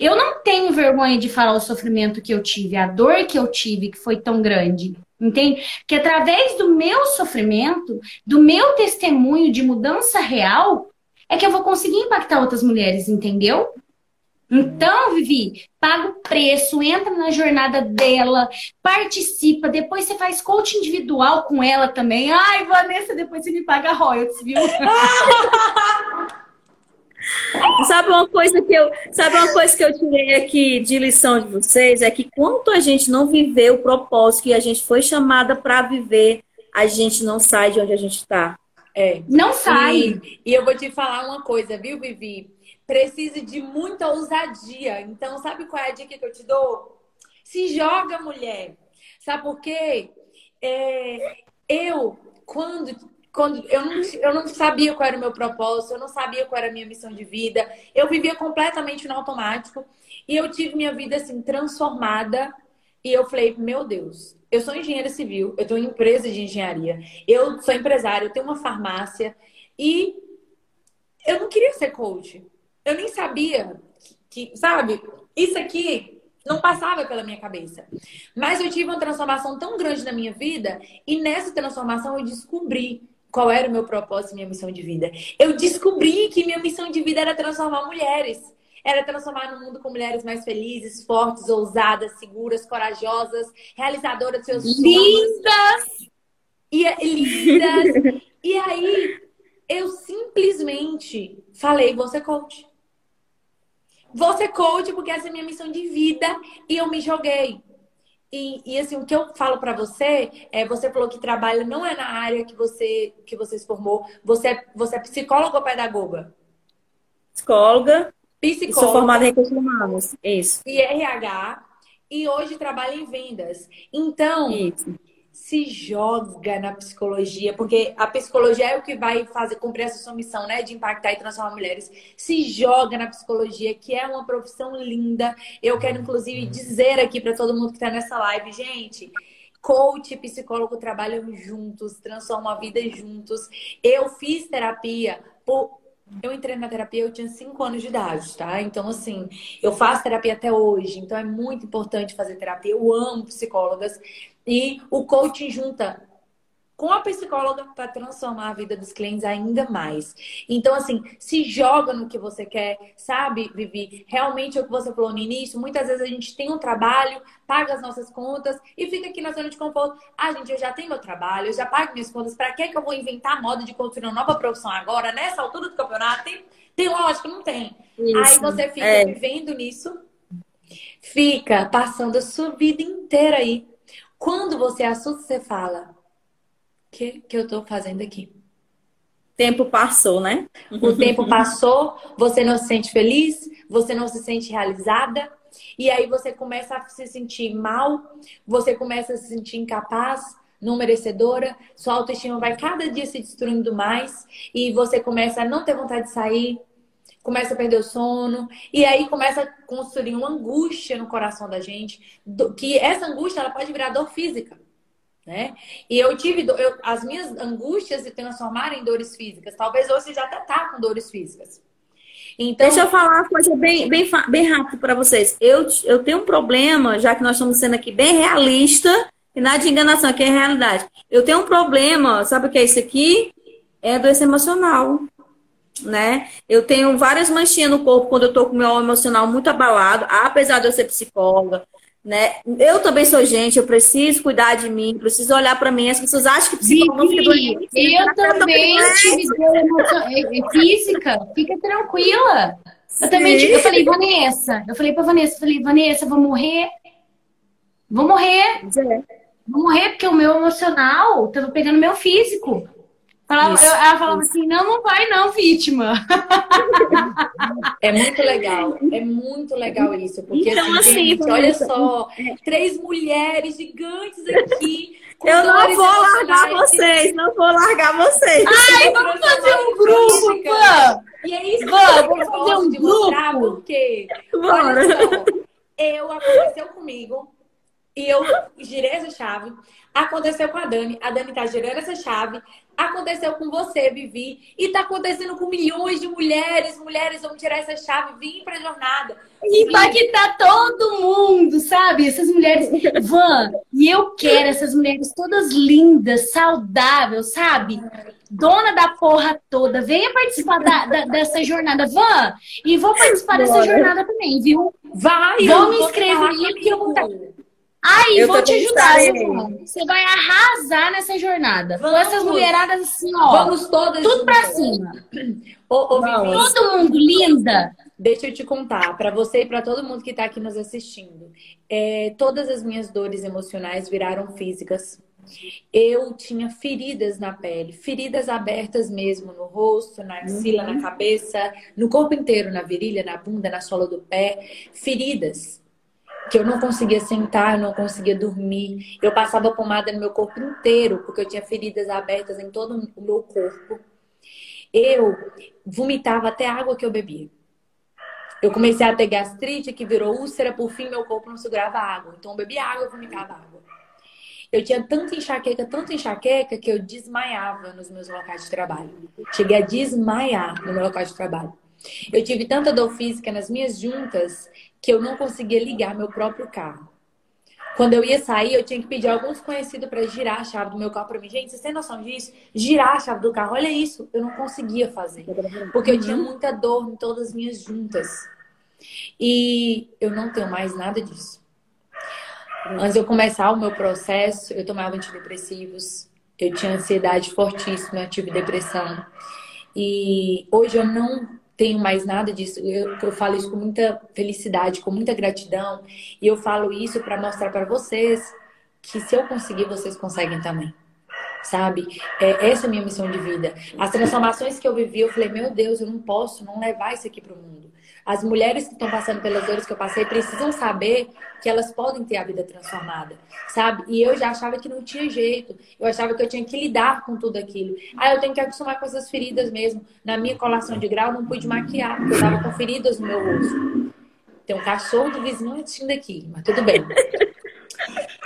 Eu não tenho vergonha de falar o sofrimento que eu tive, a dor que eu tive, que foi tão grande, entende? Porque através do meu sofrimento, do meu testemunho de mudança real, é que eu vou conseguir impactar outras mulheres, entendeu? Então, Vivi, paga o preço, entra na jornada dela, participa, depois você faz coaching individual com ela também. Ai, Vanessa, depois você me paga royalties, viu? Sabe uma coisa que eu tirei aqui de lição de vocês? É que quando a gente não viver o propósito que a gente foi chamada para viver, a gente não sai de onde a gente está. Não sai. E eu vou te falar uma coisa, viu, Vivi? Precisa de muita ousadia. Então, sabe qual é a dica que eu te dou? Se joga, mulher. Sabe por quê? Eu não sabia qual era o meu propósito, eu não sabia qual era a minha missão de vida. Eu vivia completamente no automático. E eu tive minha vida, assim, transformada. E eu falei, meu Deus, eu sou engenheira civil, eu tenho empresa de engenharia, eu sou empresária, eu tenho uma farmácia. E eu não queria ser coach. Eu nem sabia que, sabe, isso aqui não passava pela minha cabeça. Mas eu tive uma transformação tão grande na minha vida e nessa transformação eu descobri qual era o meu propósito e minha missão de vida. Eu descobri que minha missão de vida era transformar mulheres. Era transformar no mundo com mulheres mais felizes, fortes, ousadas, seguras, corajosas, realizadoras de seus sonhos. Lindas! E aí... eu simplesmente falei, vou ser coach. Vou ser coach porque essa é a minha missão de vida e eu me joguei. E assim, o que eu falo pra você, você falou que trabalho não é na área que você se formou. Você é psicóloga ou pedagoga? Psicóloga. Sou formada em recursos humanos. Isso. E RH. E hoje trabalho em vendas. Então... Isso. se joga na psicologia, porque a psicologia é o que vai fazer cumprir essa sua missão, né? De impactar e transformar mulheres. Se joga na psicologia, que é uma profissão linda. Eu quero, inclusive, dizer aqui para todo mundo que está nessa live, gente... Coach e psicólogo trabalham juntos, transformam a vida juntos. Eu fiz terapia, eu entrei na terapia, eu tinha 5 anos de idade, tá? Então, assim, eu faço terapia até hoje. Então, é muito importante fazer terapia. Eu amo psicólogas. E o coaching junta com a psicóloga para transformar a vida dos clientes ainda mais. Então, assim, se joga no que você quer, sabe, Vivi? Realmente é o que você falou no início. Muitas vezes a gente tem um trabalho, paga as nossas contas e fica aqui na zona de conforto. Ah, gente, eu já tenho meu trabalho, eu já pago minhas contas. Para que eu vou inventar moda de construir uma nova profissão agora, nessa altura do campeonato? Tem lógica? Não tem. Isso. Aí você fica vivendo nisso, fica passando a sua vida inteira aí. Quando você assusta, você fala... que eu tô fazendo aqui? Tempo passou, né? O tempo passou, você não se sente feliz, você não se sente realizada, e aí você começa a se sentir mal, você começa a se sentir incapaz, não merecedora, sua autoestima vai cada dia se destruindo mais, e você começa a não ter vontade de sair, começa a perder o sono, e aí começa a construir uma angústia no coração da gente, que essa angústia ela pode virar dor física. Né? E eu tive as minhas angústias se transformaram em dores físicas. Talvez hoje você já está com dores físicas. Então... Deixa eu falar uma coisa bem rápida para vocês. Eu tenho um problema, já que nós estamos sendo aqui bem realista, e nada de enganação, aqui é realidade. Eu tenho um problema, sabe o que é isso aqui? É doença emocional. Né? Eu tenho várias manchinhas no corpo quando eu estou com o meu emocional muito abalado, apesar de eu ser psicóloga. Né? Eu também sou gente, eu preciso cuidar de mim, preciso olhar pra mim. As pessoas acham que psicólogo fica bonito. Eu também tive dor física, fica tranquila. Sim. Eu também tive, eu falei pra Vanessa, vou morrer. É. Vou morrer porque o meu emocional tava pegando o meu físico. Ela falava assim, não vai não, vítima. É muito legal isso. Porque, então, assim, gente, olha só, 3 mulheres gigantes aqui. Eu não vou largar vocês. Ai, vamos fazer um grupo, Pan. E é isso que eu gosto de mostrar, porque, olha só, aconteceu comigo. E eu girei essa chave. Aconteceu com a Dani tá girando essa chave. Aconteceu com você, Vivi. E tá acontecendo com milhões de mulheres. Mulheres vão tirar essa chave, vir pra jornada. E impactar todo mundo, sabe? Essas mulheres. Van, e eu quero essas mulheres todas lindas, saudáveis, sabe? Dona da porra toda. Venha participar dessa jornada, Van. E vou participar dessa jornada também, viu? Vai! Vou me inscrever porque eu vou estar... Aí, eu vou te ajudar, você vai arrasar nessa jornada. Com essas mulheradas assim, ó. Vamos todas. Tudo pra cima. Todo mundo linda. Deixa eu te contar, pra você e pra todo mundo que tá aqui nos assistindo. Todas as minhas dores emocionais viraram físicas. Eu tinha feridas na pele, feridas abertas mesmo no rosto, na axila, na cabeça, no corpo inteiro, na virilha, na bunda, na sola do pé. Feridas. Que eu não conseguia sentar, eu não conseguia dormir. Eu passava pomada no meu corpo inteiro, porque eu tinha feridas abertas em todo o meu corpo. Eu vomitava até a água que eu bebia. Eu comecei a ter gastrite, que virou úlcera. Por fim, meu corpo não segurava água. Então, eu bebia água, eu vomitava água. Eu tinha tanta enxaqueca, que eu desmaiava nos meus locais de trabalho. Cheguei a desmaiar no meu local de trabalho. Eu tive tanta dor física nas minhas juntas... que eu não conseguia ligar meu próprio carro. Quando eu ia sair, eu tinha que pedir a algum desconhecido para girar a chave do meu carro para mim. Gente, vocês têm noção disso? Girar a chave do carro, olha isso. Eu não conseguia fazer. Porque eu tinha muita dor em todas as minhas juntas. E eu não tenho mais nada disso. Antes de eu começar o meu processo, eu tomava antidepressivos. Eu tinha ansiedade fortíssima, eu tive depressão. E hoje eu não... tenho mais nada disso. Eu falo isso com muita felicidade, com muita gratidão. E eu falo isso para mostrar para vocês que se eu conseguir, vocês conseguem também. sabe? Essa é a minha missão de vida. As transformações que eu vivi, eu falei, meu Deus, eu não posso não levar isso aqui para o mundo. As mulheres que estão passando pelas dores que eu passei precisam saber que elas podem ter a vida transformada, sabe? E eu já achava que não tinha jeito. Eu achava que eu tinha que lidar com tudo aquilo. Ah, eu tenho que acostumar com essas feridas mesmo. Na minha colação de grau, eu não pude maquiar, porque eu estava com feridas no meu rosto. Tem um cachorro do vizinho assistindo aqui, mas tudo bem.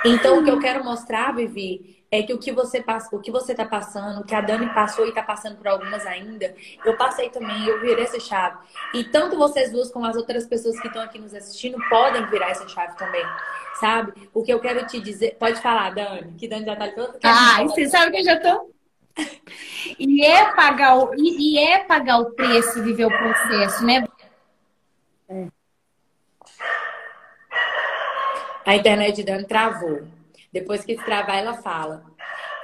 Então, o que eu quero mostrar, Vivi, é que o que você passa, o que você tá passando, o que a Dani passou e tá passando por algumas ainda, eu passei também, eu virei essa chave. E tanto vocês duas como as outras pessoas que estão aqui nos assistindo podem virar essa chave também, sabe? O que eu quero te dizer... Pode falar, Dani, que Dani já tá toda... Ah, você sabe que eu já tô... E é pagar o preço e viver o processo, né? É. A internet de Dani travou. Depois que travar, ela fala.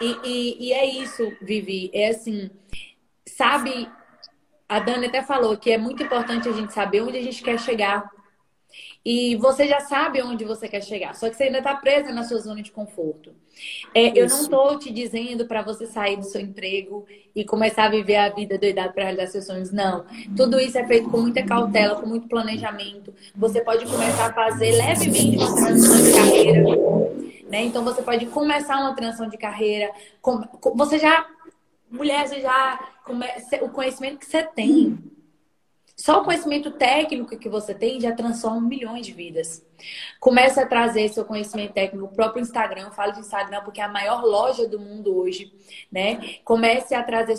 E é isso, Vivi. É assim, sabe... A Dani até falou que é muito importante a gente saber onde a gente quer chegar. E você já sabe onde você quer chegar. Só que você ainda está presa na sua zona de conforto. Eu não estou te dizendo para você sair do seu emprego e começar a viver a vida doidada para realizar seus sonhos. Não. Tudo isso é feito com muita cautela, com muito planejamento. Você pode começar a fazer levemente uma transição de carreira, né? Então você pode começar uma transição de carreira. Você já... Mulher, você já... O conhecimento que você tem... Só o conhecimento técnico que você tem já transforma milhões de vidas. Começa a trazer seu conhecimento técnico, o próprio Instagram, fala de Instagram porque é a maior loja do mundo hoje, né? Comece a trazer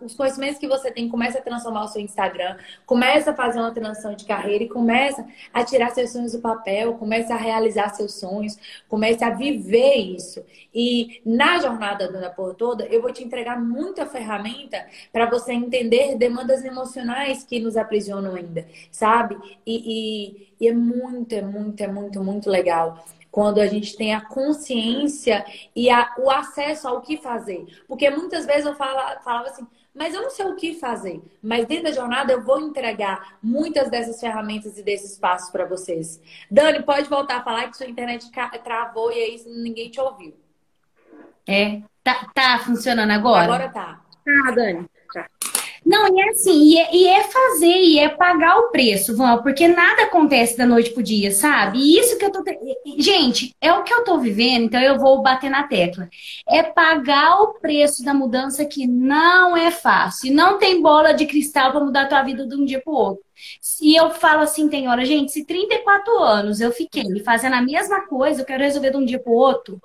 os conhecimentos que você tem, comece a transformar o seu Instagram, comece a fazer uma transição de carreira e comece a tirar seus sonhos do papel, comece a realizar seus sonhos, comece a viver isso. E na jornada do Dona Porra Toda, eu vou te entregar muita ferramenta para você entender demandas emocionais que nos aprisionam ainda, sabe? E é muito legal quando a gente tem a consciência e o acesso ao que fazer. Porque muitas vezes eu falava assim, mas eu não sei o que fazer. Mas dentro da jornada eu vou entregar muitas dessas ferramentas e desses passos para vocês. Dani, pode voltar a falar que sua internet travou e aí ninguém te ouviu. Tá funcionando agora? Agora tá. Ah, Dani. Não, e é assim, e é fazer, e é pagar o preço, Vão, porque nada acontece da noite pro dia, sabe? E isso que eu tô... Gente, é o que eu tô vivendo, então eu vou bater na tecla. É pagar o preço da mudança que não é fácil. Não tem bola de cristal pra mudar a tua vida de um dia pro outro. Se eu falo assim, tem hora, gente, se 34 anos eu fiquei fazendo a mesma coisa, eu quero resolver de um dia pro outro...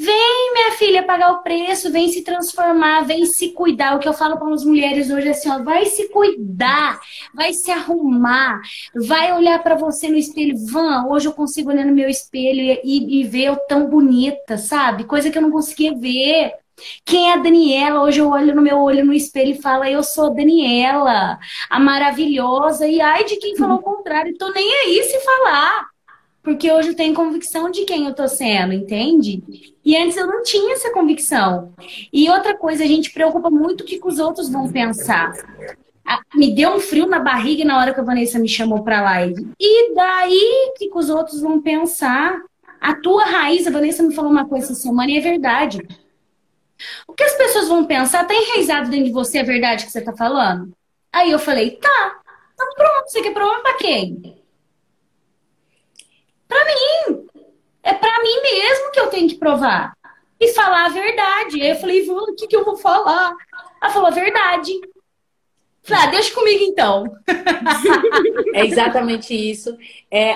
Vem, minha filha, pagar o preço, vem se transformar, vem se cuidar. O que eu falo para as mulheres hoje é assim, ó, vai se cuidar, vai se arrumar, vai olhar para você no espelho. Vã, hoje eu consigo olhar no meu espelho e ver eu tão bonita, sabe? Coisa que eu não conseguia ver. Quem é a Daniela? Hoje eu olho no meu olho no espelho e falo, eu sou a Daniela, a maravilhosa. E ai de quem falou o contrário, tô nem aí se falar. Porque hoje eu tenho convicção de quem eu tô sendo, entende? E antes eu não tinha essa convicção. E outra coisa, a gente preocupa muito o que os outros vão pensar. Me deu um frio na barriga na hora que a Vanessa me chamou pra live. E daí que os outros vão pensar? A tua raiz, a Vanessa me falou uma coisa essa semana e é verdade. O que as pessoas vão pensar? Tá enraizado dentro de você a verdade que você tá falando? Aí eu falei, tá pronto, você quer provar pra quem? Pra mim. É pra mim mesmo que eu tenho que provar. E falar a verdade. Aí eu falei, Vã, o que eu vou falar? Ela falou a verdade. Falei, deixa comigo então. É exatamente isso.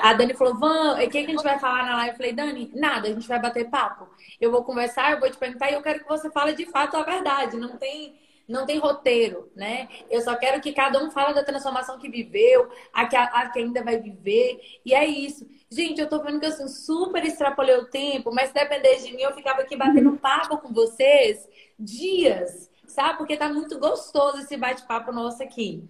A Dani falou, Vã, o que a gente vai falar na live? Eu falei, Dani, nada, a gente vai bater papo. Eu vou conversar, eu vou te perguntar e eu quero que você fale de fato a verdade. Não tem roteiro, né? Eu só quero que cada um fale da transformação que viveu, a que ainda vai viver. E é isso. Gente, eu tô vendo que eu assim, super extrapolei o tempo, mas se depender de mim, eu ficava aqui batendo papo com vocês dias, sabe? Porque tá muito gostoso esse bate-papo nosso aqui.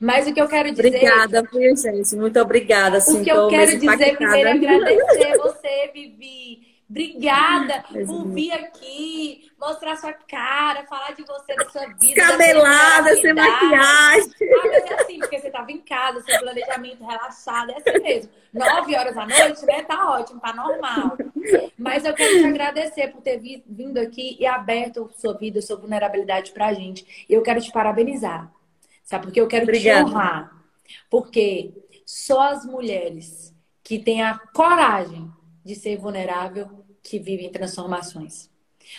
Mas o que eu quero dizer... Obrigada, minha gente. Muito obrigada. O que eu quero dizer, primeiro, agradecer você, Vivi. Obrigada por vir aqui, mostrar sua cara, falar de você, da sua vida. Descabelada, sem maquiagem. Ah, mas é assim, porque você estava em casa, seu planejamento relaxado, é assim mesmo. 21h, né? Tá ótimo, tá normal. Mas eu quero te agradecer por ter vindo aqui e aberto sua vida, sua vulnerabilidade pra gente. Eu quero te parabenizar, sabe? Porque eu quero te honrar. Porque só as mulheres que têm a coragem de ser vulnerável que vivem transformações.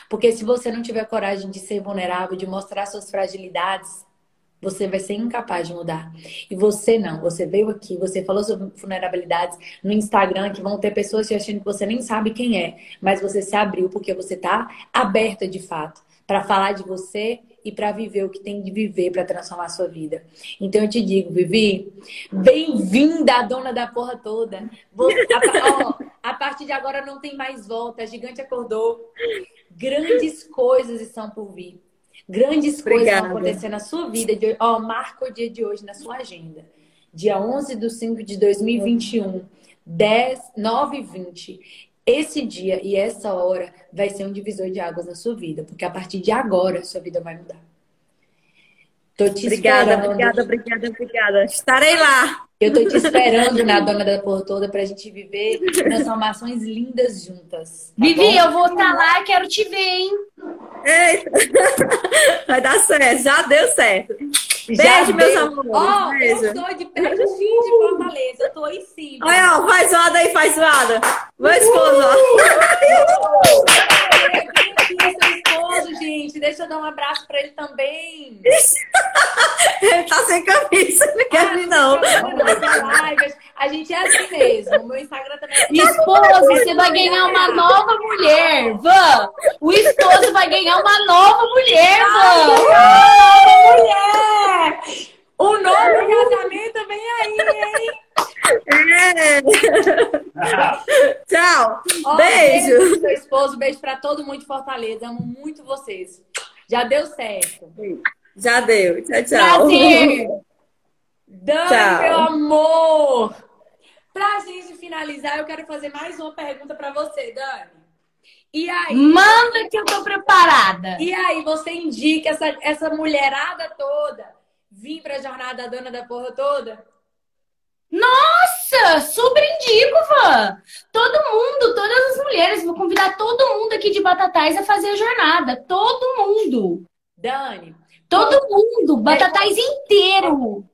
Porque se você não tiver coragem de ser vulnerável, de mostrar suas fragilidades, você vai ser incapaz de mudar. E você não. Você veio aqui, você falou sobre vulnerabilidades no Instagram, que vão ter pessoas te achando que você nem sabe quem é. Mas você se abriu porque você está aberta de fato para falar de você e para viver o que tem de viver para transformar a sua vida. Então eu te digo, Vivi, bem-vinda à dona da porra toda. A partir de agora não tem mais volta. A gigante acordou. Grandes coisas estão por vir. Grandes coisas vão acontecer na sua vida. Marca o dia de hoje na sua agenda. Dia 11/05/2021, 9h20. Esse dia e essa hora vai ser um divisor de águas na sua vida. Porque a partir de agora, sua vida vai mudar. Tô te esperando. Obrigada. Estarei lá. Eu tô te esperando na Dona da Porra Toda pra gente viver transformações lindas juntas. Tá, Vivi, bom? Eu vou estar lá e quero te ver, hein? Eita. Vai dar certo, já deu certo. Beijo, meus amores. Ó, eu estou de pertinho de Fortaleza, eu tô aí sim. Olha, ó, faz zoada aí, faz zoada. Vai, esposa. Gente, deixa eu dar um abraço pra ele também. Ele tá sem camisa, não quer vir não. A gente é assim mesmo. O meu Instagram também é. Esposo, você vai ganhar uma nova mulher, Van. O esposo vai ganhar uma nova mulher, Van. Uma nova mulher. O novo casamento vem aí, hein? É. Tchau. Beijo. Beijo pro seu esposo, beijo pra todo mundo de Fortaleza. Amo muito vocês. Já deu certo. Já deu. Tchau, tchau. Prazer. Dani, tchau, meu amor. Pra gente finalizar, eu quero fazer mais uma pergunta pra você, Dani. E aí? Manda que eu tô preparada. E aí, você indica essa mulherada toda vir pra jornada da Dona da Porra Toda? Nossa, super indico, Vã. Todo mundo, todas as mulheres, vou convidar todo mundo aqui de Batatais a fazer a jornada. Todo mundo. Dani. Todo mundo, Batatais inteiro.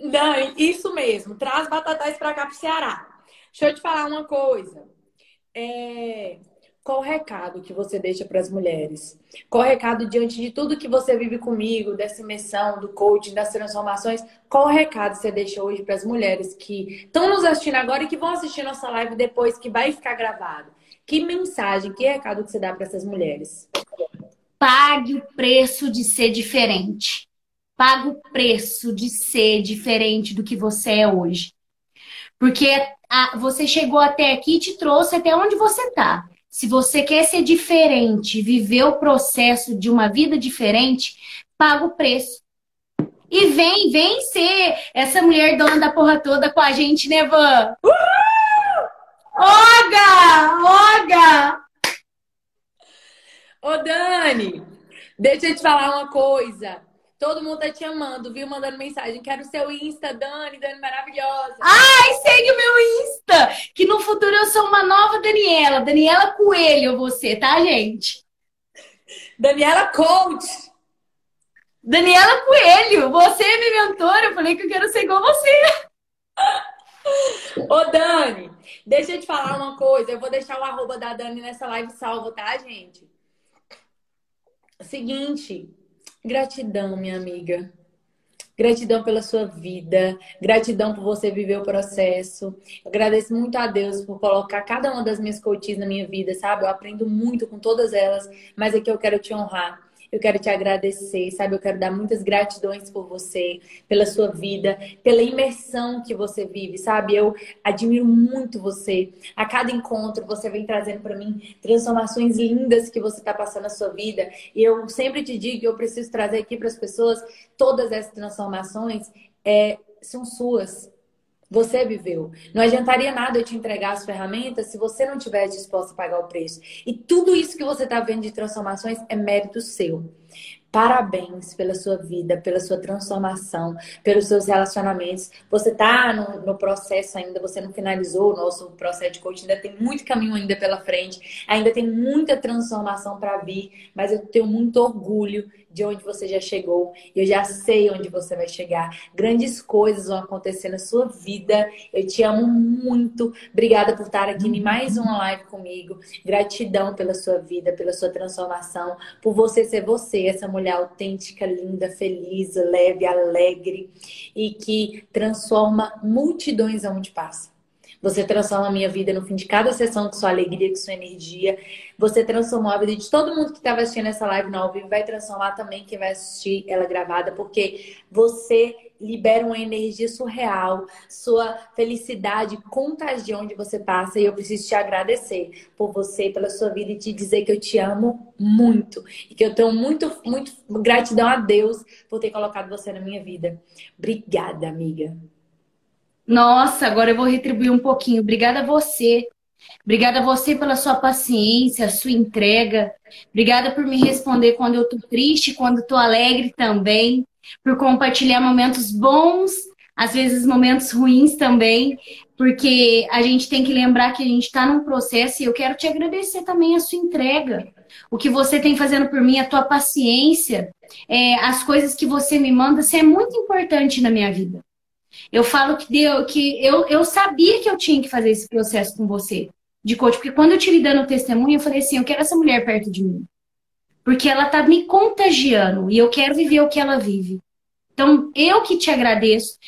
Dani, isso mesmo. Traz Batatais pra cá, pro Ceará. Deixa eu te falar uma coisa. Qual o recado que você deixa para as mulheres? Qual o recado diante de tudo que você vive comigo, dessa imersão, do coaching, das transformações? Qual o recado você deixa hoje para as mulheres que estão nos assistindo agora e que vão assistir nossa live depois, que vai ficar gravado? Que mensagem, que recado que você dá para essas mulheres? Pague o preço de ser diferente. Pague o preço de ser diferente do que você é hoje. Porque você chegou até aqui e te trouxe até onde você está. Se você quer ser diferente, viver o processo de uma vida diferente, paga o preço. E vem ser essa mulher dona da porra toda com a gente, né, Van? Oga! Ô, Dani, deixa eu te falar uma coisa. Todo mundo tá te amando, viu? Mandando mensagem. Quero o seu Insta, Dani maravilhosa. Ai, segue o meu Insta! Que no futuro eu sou uma nova Daniela. Daniela Coelho, você, tá, gente? Daniela Coach. Daniela Coelho, você é minha mentora. Eu falei que eu quero ser igual você. Ô, Dani, deixa eu te falar uma coisa. Eu vou deixar o arroba da Dani nessa live salvo, tá, gente? Seguinte... Gratidão, minha amiga. Gratidão pela sua vida. Gratidão por você viver o processo. Eu agradeço muito a Deus por colocar cada uma das minhas coaches na minha vida, sabe? Eu aprendo muito com todas elas, mas aqui eu quero te honrar. Eu quero te agradecer, sabe? Eu quero dar muitas gratidões por você, pela sua vida, pela imersão que você vive, sabe? Eu admiro muito você. A cada encontro você vem trazendo para mim transformações lindas que você está passando na sua vida. E eu sempre te digo que eu preciso trazer aqui para as pessoas todas essas transformações são suas. Você viveu. Não adiantaria nada eu te entregar as ferramentas se você não estivesse disposta a pagar o preço. E tudo isso que você está vendo de transformações é mérito seu. Parabéns pela sua vida, pela sua transformação, pelos seus relacionamentos. Você está no processo ainda, você não finalizou o nosso processo de coaching, ainda tem muito caminho ainda pela frente, ainda tem muita transformação para vir, mas eu tenho muito orgulho de onde você já chegou, eu já sei onde você vai chegar. Grandes coisas vão acontecer na sua vida. Eu te amo muito. Obrigada por estar aqui em mais uma live comigo. Gratidão pela sua vida, pela sua transformação, por você ser você, essa mulher autêntica, linda, feliz, leve, alegre e que transforma multidões aonde passa. Você transforma a minha vida no fim de cada sessão com sua alegria, com sua energia. Você transformou a vida de todo mundo que estava assistindo essa live no ao vivo. Vai transformar também quem vai assistir ela gravada, porque você libera uma energia surreal. Sua felicidade contagia onde você passa. E eu preciso te agradecer por você, pela sua vida, e te dizer que eu te amo muito. E que eu tenho muito gratidão a Deus por ter colocado você na minha vida. Obrigada, amiga. Nossa, agora eu vou retribuir um pouquinho. Obrigada a você. Obrigada a você pela sua paciência, a sua entrega. Obrigada por me responder quando eu tô triste, quando eu tô alegre também. Por compartilhar momentos bons, às vezes momentos ruins também. Porque a gente tem que lembrar que a gente tá num processo e eu quero te agradecer também a sua entrega. O que você tem fazendo por mim, a tua paciência, as coisas que você me manda, isso é muito importante na minha vida. Eu falo que, eu sabia que eu tinha que fazer esse processo com você, de coach. Porque quando eu te li dando testemunho, eu falei assim, eu quero essa mulher perto de mim. Porque ela tá me contagiando e eu quero viver o que ela vive. Então, eu que te agradeço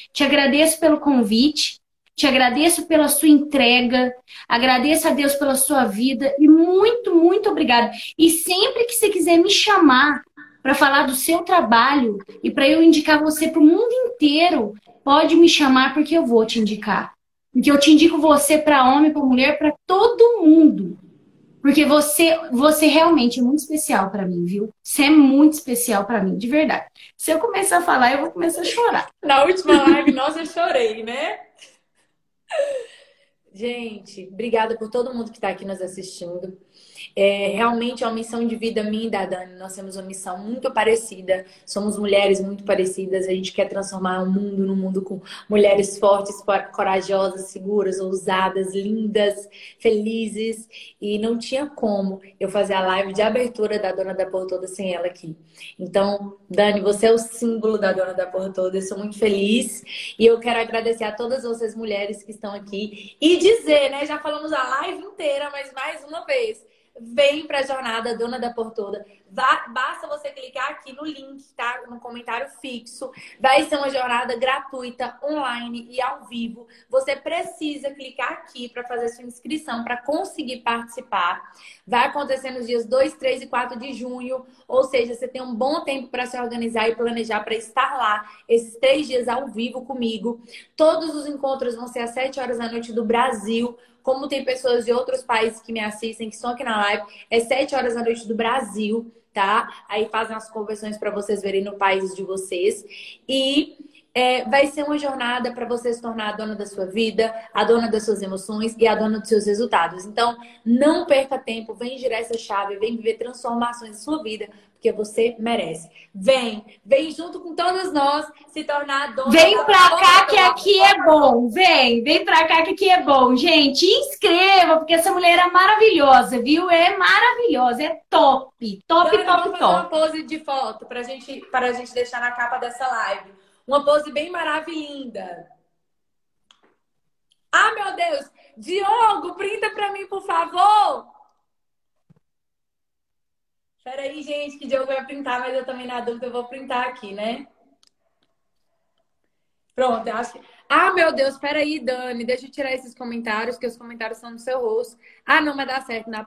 pelo convite, te agradeço pela sua entrega, agradeço a Deus pela sua vida e muito, muito obrigada. E sempre que você quiser me chamar para falar do seu trabalho e para eu indicar você pro mundo inteiro, pode me chamar porque eu vou te indicar. Porque eu te indico você para homem, para mulher, para todo mundo. Porque você realmente é muito especial para mim, viu? Você é muito especial para mim, de verdade. Se eu começar a falar, eu vou começar a chorar. Na última live, nossa, eu chorei, né? Gente, obrigada por todo mundo que está aqui nos assistindo. Realmente é uma missão de vida minha e da Dani. Nós temos uma missão muito parecida. Somos mulheres muito parecidas. A gente quer transformar o mundo num mundo com mulheres fortes, corajosas, seguras, ousadas, lindas, felizes. E não tinha como eu fazer a live de abertura da Dona da Porra Toda sem ela aqui. Então, Dani, você é o símbolo da Dona da Porra Toda. Eu sou muito feliz e eu quero agradecer a todas vocês mulheres que estão aqui. E dizer, né? Já falamos a live inteira, mas mais uma vez, vem pra jornada Dona da Porra Toda. Basta você clicar aqui no link, tá? No comentário fixo. Vai ser uma jornada gratuita, online e ao vivo. Você precisa clicar aqui para fazer sua inscrição, para conseguir participar. Vai acontecer nos dias 2, 3 e 4 de junho. Ou seja, você tem um bom tempo para se organizar e planejar para estar lá esses 3 dias ao vivo comigo. Todos os encontros vão ser às 7 horas da noite do Brasil. Como tem pessoas de outros países que me assistem, que estão aqui na live, é 7 horas da noite do Brasil, tá? Aí fazem as conversões para vocês verem no país de vocês. E vai ser uma jornada para você se tornar a dona da sua vida, a dona das suas emoções e a dona dos seus resultados. Então, não perca tempo, vem girar essa chave, vem viver transformações na sua vida, porque você merece. Vem junto com todos nós se tornar a dona. Vem pra cá que aqui é bom. Vem pra cá que aqui é bom. Gente, inscreva, porque essa mulher é maravilhosa, viu? É maravilhosa, é top. Top, top, top. Uma pose de foto pra gente deixar na capa dessa live. Uma pose bem maravilhosa. Ah, meu Deus! Diogo, printa pra mim, por favor! Peraí, gente, que Diogo vai printar, mas eu também na dúvida, eu vou printar aqui, né? Pronto, eu acho que... Ah, meu Deus, peraí, Dani, deixa eu tirar esses comentários, que os comentários são no seu rosto. Ah, não, mas dá certo, na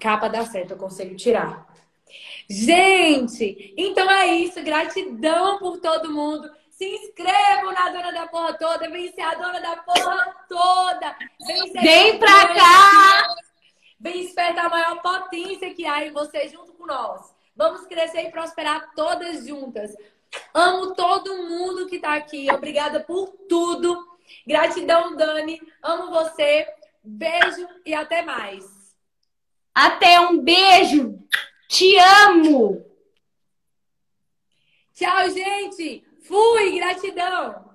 capa dá certo, eu consigo tirar. Gente, então é isso, gratidão por todo mundo. Se inscrevam na Dona da Porra Toda, vem ser a Dona da Porra Toda. Vem pra cá! Vem despertar a maior potência que há em você junto com nós. Vamos crescer e prosperar todas juntas. Amo todo mundo que tá aqui. Obrigada por tudo. Gratidão, Dani. Amo você. Beijo e até mais. Até, um beijo. Te amo. Tchau, gente. Fui, gratidão.